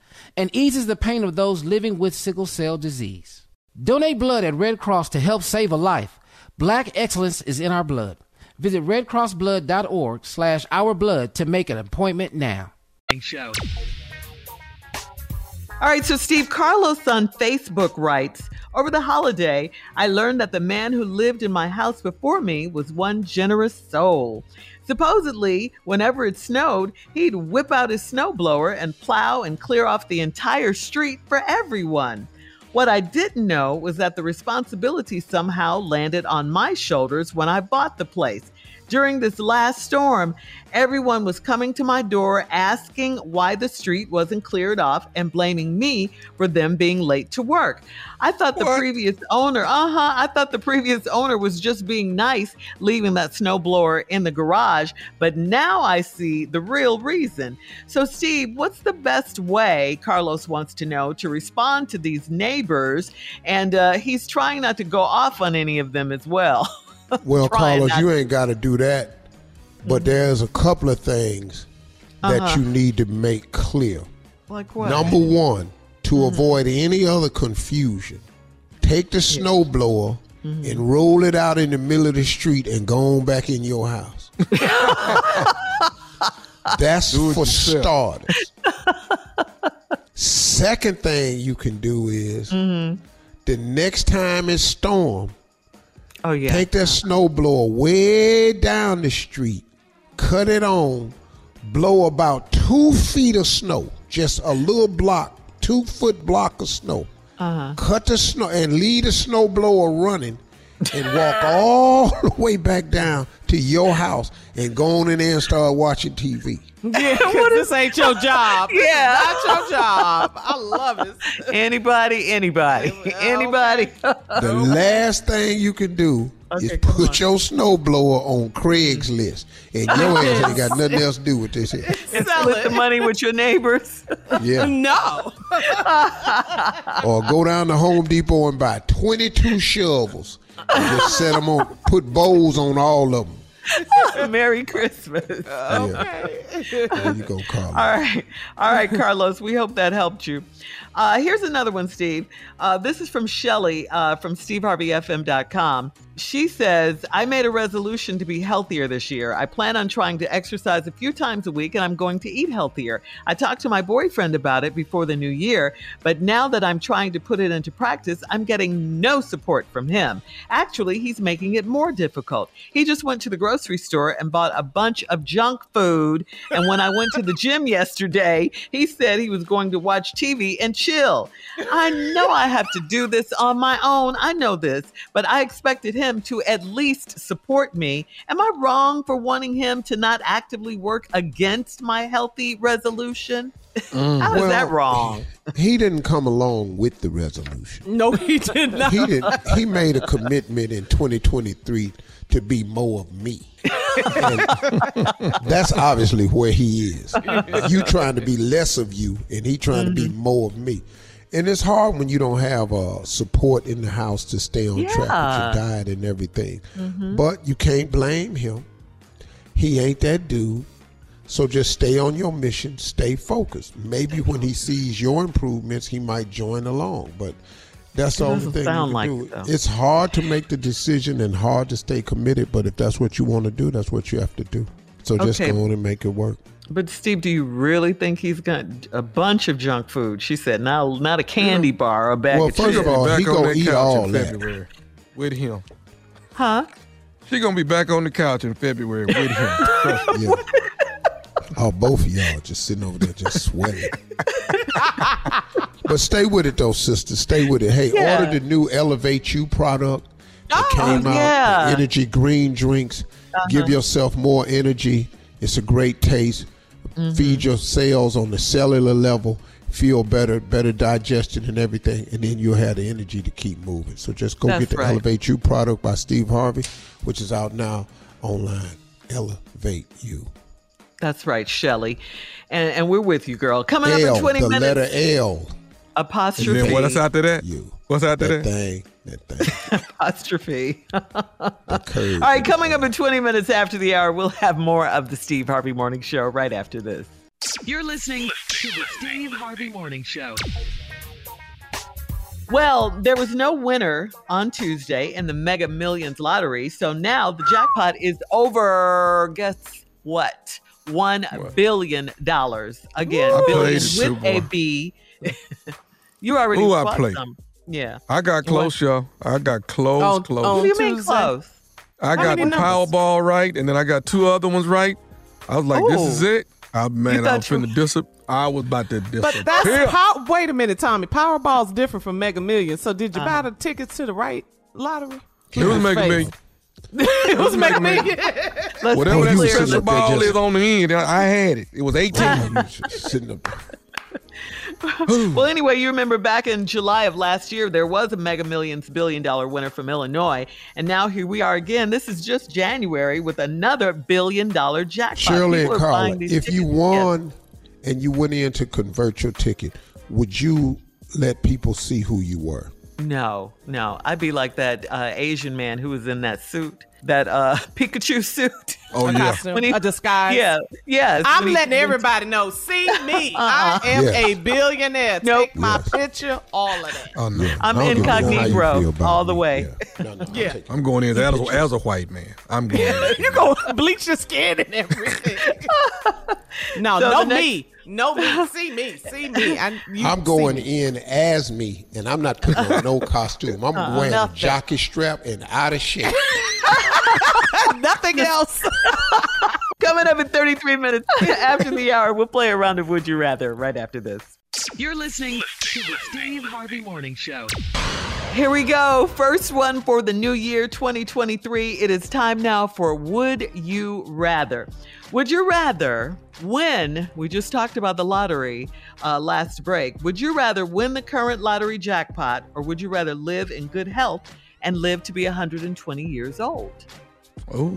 and eases the pain of those living with sickle cell disease. Donate blood at Red Cross to help save a life. Black excellence is in our blood. Visit redcrossblood.org slash ourblood to make an appointment now. Show. All right, so Steve, Carlos on Facebook writes, over the holiday, I learned that the man who lived in my house before me was one generous soul. Supposedly, whenever it snowed, he'd whip out his snowblower and plow and clear off the entire street for everyone. What I didn't know was that the responsibility somehow landed on my shoulders when I bought the place. During this last storm, everyone was coming to my door asking why the street wasn't cleared off and blaming me for them being late to work. I thought the previous owner, uh-huh, I thought the previous owner was just being nice, leaving that snowblower in the garage, but now I see the real reason. So Steve, what's the best way, Carlos wants to know, to respond to these neighbors? And uh, he's trying not to go off on any of them as well. Well, Carlos, you ain't got to do that. But there's a couple of things uh-huh. that you need to make clear. Like what? Number one, to mm-hmm. avoid any other confusion, take the yes. snowblower mm-hmm. and roll it out in the middle of the street and go on back in your house. That's do for starters. Second thing you can do is mm-hmm. the next time it's storm, oh, yeah. take that snowblower way down the street, cut it on, blow about two feet of snow, just a little block, two foot block of snow. Uh-huh. Cut the snow and leave the snowblower running and walk all the way back down to your house and go on in there and start watching T V. Yeah, what is, this ain't your job. Yeah. This is not your job. I love this. Anybody, anybody, anybody. The last thing you can do okay, is put on. your snowblower on Craigslist, and your ass ain't got nothing else to do with this here. And split the money with your neighbors. Yeah. No. Or go down to Home Depot and buy twenty-two shovels and just set them on, put bowls on all of them. Merry Christmas. Uh, okay. Yeah. There you go, Carlos. All right. All right, Carlos. We hope that helped you. Uh, here's another one, Steve. Uh, this is from Shelley uh, from Steve Harvey F M dot com. She says, I made a resolution to be healthier this year. I plan on trying to exercise a few times a week, and I'm going to eat healthier. I talked to my boyfriend about it before the new year, but now that I'm trying to put it into practice, I'm getting no support from him. Actually, he's making it more difficult. He just went to the grocery store and bought a bunch of junk food. And when I went to the gym yesterday, he said he was going to watch T V and chill. I know I have to do this on my own. I know this, but I expected him to at least support me. Am I wrong for wanting him to not actively work against my healthy resolution? Mm, How is well, that wrong? He didn't come along with the resolution. No, he did not. He did. He made a commitment in twenty twenty-three to be more of me. And that's obviously where he is. You trying to be less of you, and he trying mm-hmm. to be more of me. And it's hard when you don't have uh, support in the house to stay on yeah. track with your diet and everything. Mm-hmm. But you can't blame him. He ain't that dude. So just stay on your mission. Stay focused. Maybe stay when focused. He sees your improvements, he might join along. But that's the only thing you can like do. It, it's hard to make the decision and hard to stay committed. But if that's what you want to do, that's what you have to do. So just okay. go on and make it work. But Steve, do you really think he's got a bunch of junk food? She said, not, not a candy bar or a bag well, of chips. Well, first of all, he's going to eat all that. With him. Huh? She's going to be back on the couch in February with him. Yeah. Oh, both of y'all just sitting over there just sweating. But stay with it, though, sister. Stay with it. Hey, yeah. order the new Elevate You product that oh, came out. Yeah. The energy green drinks. Uh-huh. Give yourself more energy. It's a great taste. Mm-hmm. Feed your cells on the cellular level, feel better, better digestion and everything, and then you'll have the energy to keep moving. So just go That's get the right. Elevate You product by Steve Harvey, which is out now online. Elevate You. That's right, Shelley. And and we're with you, girl. Coming L, up in twenty the minutes. The letter L. Apostrophe. And then what's after that? You. What's after that? That thing. That thing. Apostrophe. Okay. All right, coming up in twenty minutes after the hour, we'll have more of the Steve Harvey Morning Show right after this. You're listening to the Steve Harvey Morning Show. Well, there was no winner on Tuesday in the Mega Millions lottery, so now the jackpot is over. Guess what? One what? billion dollars. Again, Ooh, billion with so a B. You already Ooh, I played. Some. Yeah. I got close, y'all. I got close, oh, close. Oh, what do you mean close? I got the Powerball right, and then I got two other ones right. I was like, Ooh. this is it. I, man, I was finna dis- I was about to disappear. But that's pow- Wait a minute, Tommy. Powerball's different from Mega Millions. So did you uh-huh. buy the tickets to the right lottery? It was Mega Millions. It was Mega Millions. Let's Whatever that special ball just... is on the end, I had it. It was eighteen. Sitting up. Well, anyway, you remember back in July of last year, there was a Mega Millions billion dollar winner from Illinois. And now here we are again. This is just January with another billion dollar jackpot. Shirley and Carla, if tickets. you won yes. and you went in to convert your ticket, would you let people see who you were? No, no. I'd be like that uh, Asian man who was in that suit, that uh, Pikachu suit. Oh, a yeah. Costume, when he, a disguise. Yeah, yeah. I'm he, letting he, everybody know, see me. Uh-uh. I am yes. a billionaire. Nope. Take my yes. picture, all of that. Oh, no. I'm incognito all the way. Yeah. No, no, yeah. I'm going in as, as a white man. I'm going yeah. You're going to bleach your skin and everything. No, so no next- me. No, see me, see me. I, you I'm going me. in as me, and I'm not putting on no costume. I'm uh, wearing nothing. a jockey strap and out of shape. Nothing else. Coming up in thirty-three minutes after the hour, we'll play a round of Would You Rather right after this. You're listening to the Steve Harvey Morning Show. Here we go. First one for the new year, twenty twenty-three. It is time now for Would You Rather. Would you rather win, we just talked about the lottery uh, last break, would you rather win the current lottery jackpot, or would you rather live in good health and live to be one hundred twenty years old? Oh.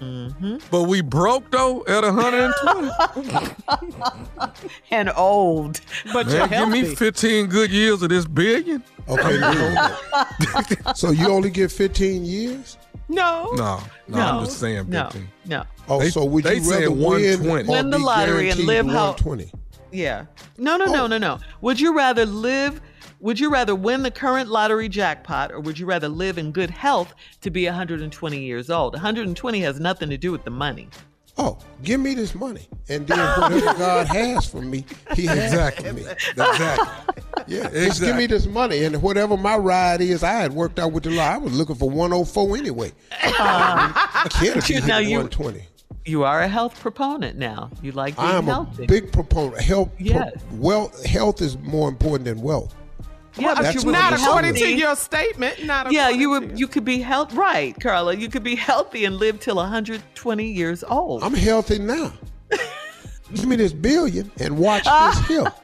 Mm-hmm. But we broke, though, at one hundred twenty. And old. But Man, you're healthy. Give me fifteen good years of this billion. Okay, so you only get fifteen years? No. No. No, no. I'm just saying fifteen. No. No. Oh, they, so would you rather win, win the lottery and live how Yeah. No, no, oh. no, no, no. Would you rather live would you rather win the current lottery jackpot, or would you rather live in good health to be one hundred twenty years old? one hundred twenty has nothing to do with the money. Oh, give me this money, and then whatever God has for me, He has exactly. me. Exactly. Yeah, exactly. Just give me this money, and whatever my ride is, I had worked out with the law. I was looking for one oh four anyway. Um, I can't have been one twenty. You are a health proponent now. You like being I'm healthy. I'm a big proponent. Health, yes. pro- wealth, health is more important than wealth. Yeah, well, but you're not according to your statement. Not yeah, you would. You. you could be healthy, right, Carla? You could be healthy and live till one hundred twenty years old. I'm healthy now. Give me this billion and watch uh, this health.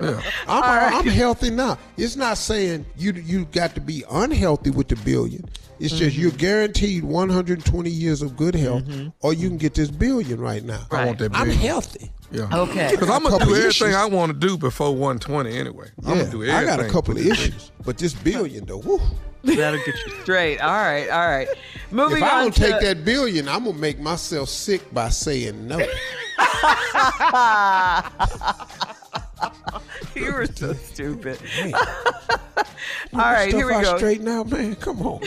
Yeah. I'm, right. I'm healthy now. It's not saying you you got to be unhealthy with the billion. It's mm-hmm. just you're guaranteed one hundred twenty years of good health, mm-hmm. or you can get this billion right now. Right. I want that billion. I'm healthy. Yeah. Okay. Because I'm going to do everything issues. I want to do before one twenty anyway. Yeah. I'm going to do everything. I got a couple of issues, but this billion though, woo. That'll get you straight. All right, all right. Moving on. If I don't to... take that billion, I'm going to make myself sick by saying no. You were so stupid. Man. All right, here we go. Straighten out, man. Come on.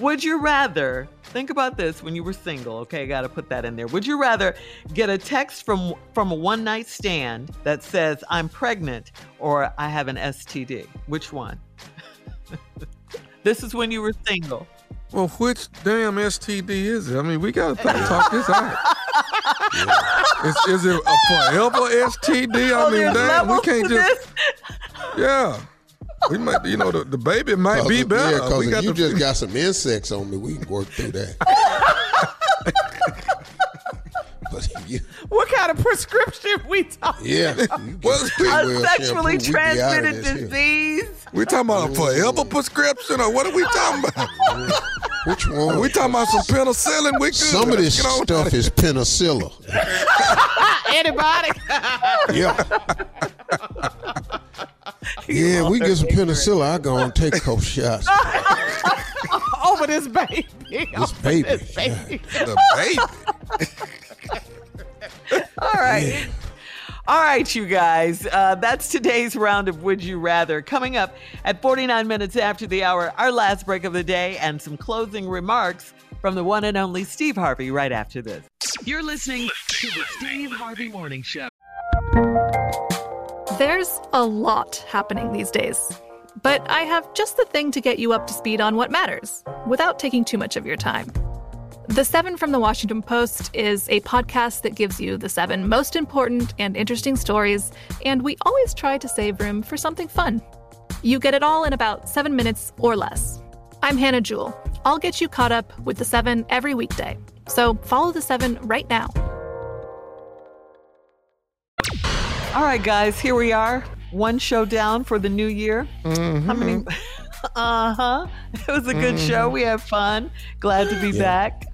Would you rather, think about this when you were single, okay? Got to put that in there. Would you rather get a text from, from a one-night stand that says, I'm pregnant, or I have an S T D? Which one? This is when you were single. Well, which damn S T D is it? I mean, we got to talk this out. Yeah. Is, is it a forever S T D? I oh, mean, damn, we can't just... Yeah. We might, you know, the, the baby might be better. Yeah, because if you the, just got some insects on me, we can work through that. But you, what kind of prescription we talking yeah, about? Yeah. A sexually transmitted disease? We talking about a forever prescription, or what are we talking about? Which one? Are we talking about some penicillin? We good. Some of this stuff is penicillin. Antibiotic? Yeah. Yeah, we get some penicillin. I go and take a couple shots. Over this baby. This baby. This baby. The baby. All right. Yeah. All right, you guys. Uh, that's today's round of Would You Rather. Coming up at forty-nine minutes after the hour, our last break of the day and some closing remarks from the one and only Steve Harvey right after this. You're listening to the Steve Harvey Morning Show. There's a lot happening these days, but I have just the thing to get you up to speed on what matters without taking too much of your time. The Seven from the Washington Post is a podcast that gives you the seven most important and interesting stories, and we always try to save room for something fun. You get it all in about seven minutes or less. I'm Hannah Jewell. I'll get you caught up with The Seven every weekday. So follow The Seven right now. All right, guys, here we are. One show down for the new year. Mm-hmm. How many? Uh-huh. It was a good mm-hmm. show. We had fun. Glad to be yeah. back.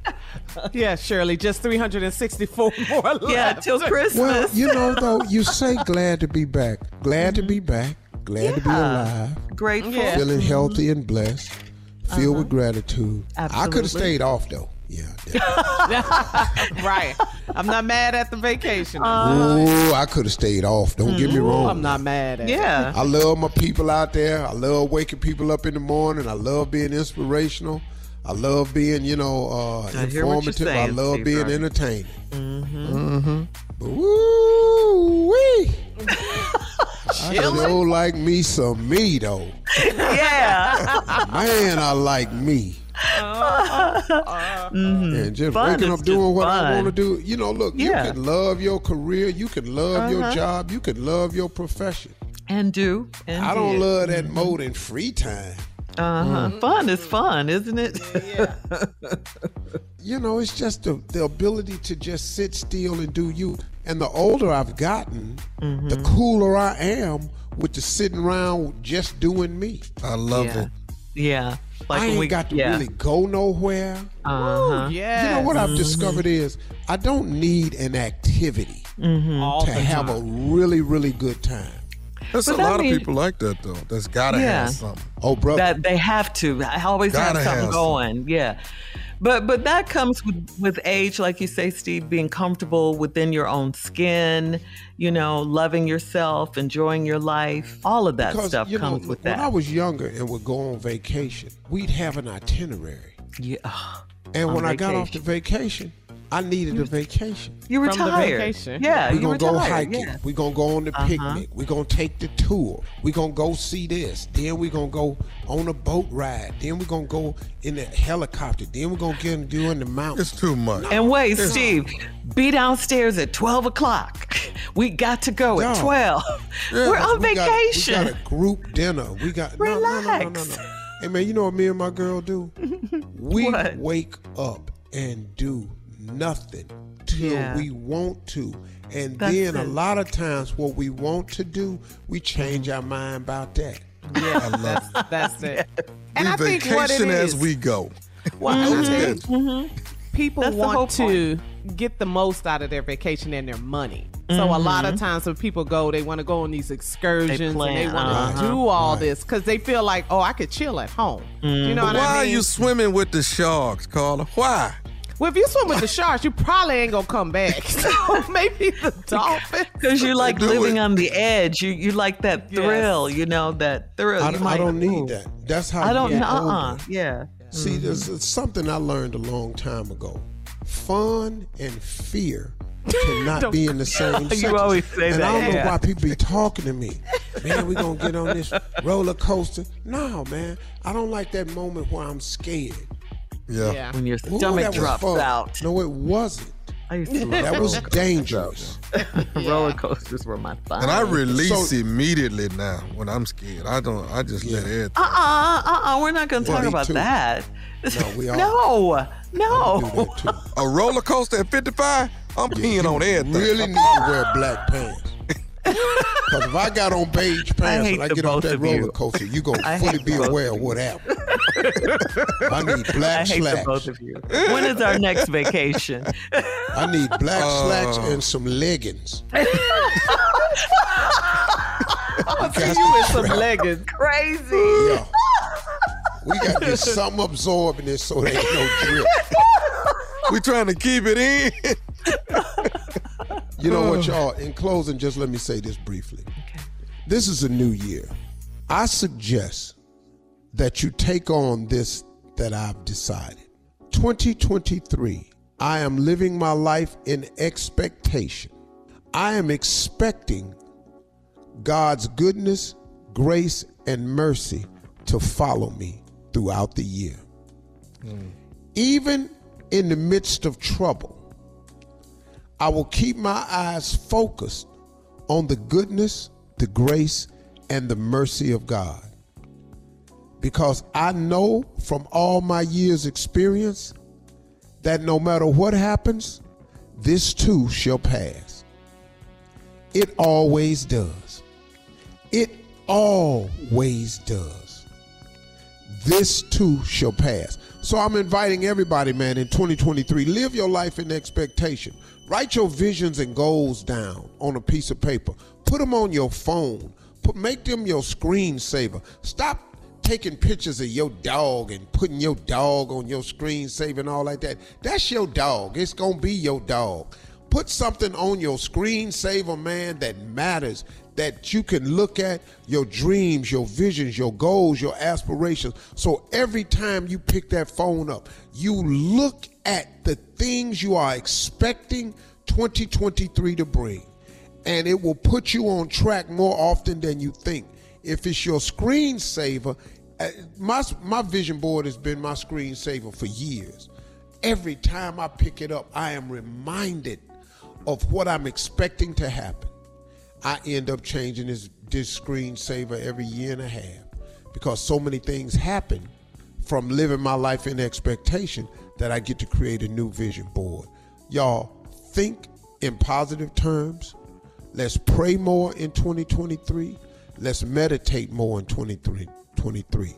Yeah, Shirley, just three hundred sixty-four more left. Yeah, till Christmas. Well, you know, though, you say glad to be back. Glad to be back. Glad yeah. to be alive. Grateful. Yeah. Feeling healthy and blessed. Filled uh-huh. with gratitude. Absolutely. I could have stayed off, though. Yeah, right. I'm not mad at the vacation. Uh, Ooh, I could have stayed off. Don't get me wrong. I'm not mad at yeah. it. I love my people out there. I love waking people up in the morning. I love being inspirational. I love being, you know, uh, I informative. Saying, I love Steve being Harvey. Entertaining. Mm-hmm. Mm-hmm. Ooh-wee. I don't like me some me, though. Yeah. Man, I like me. Uh, uh, uh, mm-hmm. And just fun. Waking up just doing what fun. I want to do. You know, look, yeah. you can love your career. You can love uh-huh. your job. You can love your profession. And do. And I don't do. love that mm-hmm. more than free time. Uh-huh. Mm-hmm. Fun is fun, isn't it? Yeah. You know, it's just the, the ability to just sit still and do you. And the older I've gotten, mm-hmm. the cooler I am with the sitting around just doing me. I love yeah. it. Yeah. Like I ain't we, got to yeah. really go nowhere. Uh-huh. Yeah. You know what I've mm-hmm. discovered is I don't need an activity mm-hmm. to have time. a really, really good time. There's but a lot mean, of people like that, though. That's got to yeah. have something. Oh, brother. That they have to. I always gotta have something have going. Something. Yeah. But but that comes with, with age, like you say, Steve, being comfortable within your own skin, you know, loving yourself, enjoying your life. All of that because, stuff you know, comes with that. When I was younger and would go on vacation, we'd have an itinerary. Yeah. And on when vacation. I got off the vacation, I needed a vacation. You were tired. Yeah, we're going to go hiking. Yeah. We're going to go on the uh-huh. picnic. We're going to take the tour. We're going to go see this. Then we're going to go on a boat ride. Then we're going to go in the helicopter. Then we're going to get do in the mountains. It's too much. And wait, it's Steve, much. Be downstairs at twelve o'clock. We got to go no. at twelve. Yeah, we're on we vacation. Got, we got a group dinner. We got Relax. No, no, no, no, no, no. Hey, man, you know what me and my girl do? We what? wake up and do nothing till yeah. we want to. And That's then a it. lot of times what we want to do, we change our mind about that. Yeah, I love it. That's it. Yeah. And we I vacation think what it is, as we go. Wow. Mm-hmm. Mm-hmm. People That's want to point. get the most out of their vacation and their money. Mm-hmm. So a lot of times when people go, they want to go on these excursions they plan, and they want uh-huh. to do all right. this because they feel like, oh, I could chill at home. Mm-hmm. You know what why I mean? Why are you swimming with the sharks, Carla? Why? Well, if you swim with the sharks, you probably ain't going to come back. So maybe the dolphins. Because you like living it. on the edge. You you like that thrill, yes. you know, that thrill. I, I don't need move. that. That's how I don't know. Uh-uh. Yeah. See, mm-hmm. there's something I learned a long time ago. Fun and fear cannot be in the same sentence. You always say and that. And I don't yeah. know why people be talking to me. Man, we're going to get on this roller coaster. No, man. I don't like that moment where I'm scared. Yeah. yeah. When your stomach Ooh, drops out. No, it wasn't. I used to love that was dangerous. yeah. Roller coasters were my fun. And I release so, immediately now when I'm scared. I don't. I just yeah. let everything. Uh uh-uh, uh uh uh. We're not going to yeah, talk about too. that. No, we are. No, no. A roller coaster at fifty-five. I'm yeah, peeing on everything. Really need to wear black pants. Because if I got on beige pants and I get off that roller coaster, you going to fully be aware of what happened. I need black slacks. I hate slacks. The both of you. When is our next vacation? I need black uh, slacks and some leggings. I see you in some leggings. Crazy. Yeah. We got to get something absorbing this so there ain't no drip. We trying to keep it in. You know what, y'all? In closing, just let me say this briefly. Okay. This is a new year. I suggest that you take on this that I've decided. twenty twenty-three, I am living my life in expectation. I am expecting God's goodness, grace, and mercy to follow me throughout the year. Mm. Even in the midst of trouble, I will keep my eyes focused on the goodness, the grace, and the mercy of God. Because I know from all my years' experience that no matter what happens, this too shall pass. It always does. It always does. This too shall pass. So I'm inviting everybody, man, in twenty twenty-three, live your life in expectation. Write your visions and goals down on a piece of paper. Put them on your phone. Put, make them your screensaver. Stop taking pictures of your dog and putting your dog on your screensaver and all like that. That's your dog. It's going to be your dog. Put something on your screensaver, man, that matters, that you can look at, your dreams, your visions, your goals, your aspirations. So every time you pick that phone up, you look at the things you are expecting twenty twenty-three to bring, and it will put you on track more often than you think. If it's your screensaver, my, my vision board has been my screensaver for years. Every time I pick it up, I am reminded of what I'm expecting to happen. I end up changing this, this screensaver every year and a half because so many things happen from living my life in expectation that I get to create a new vision board. Y'all, think in positive terms. Let's pray more in twenty twenty-three. Let's meditate more in twenty twenty-three.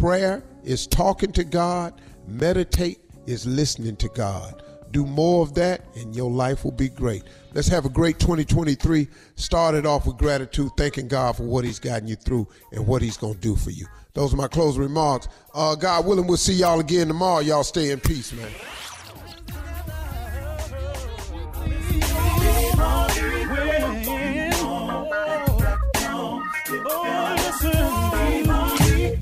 Prayer is talking to God. Meditate is listening to God. Do more of that and your life will be great. Let's have a great twenty twenty-three. Start it off with gratitude, thanking God for what he's gotten you through and what he's going to do for you. Those are my closing remarks. Uh, God willing, we'll see y'all again tomorrow. Y'all stay in peace, man.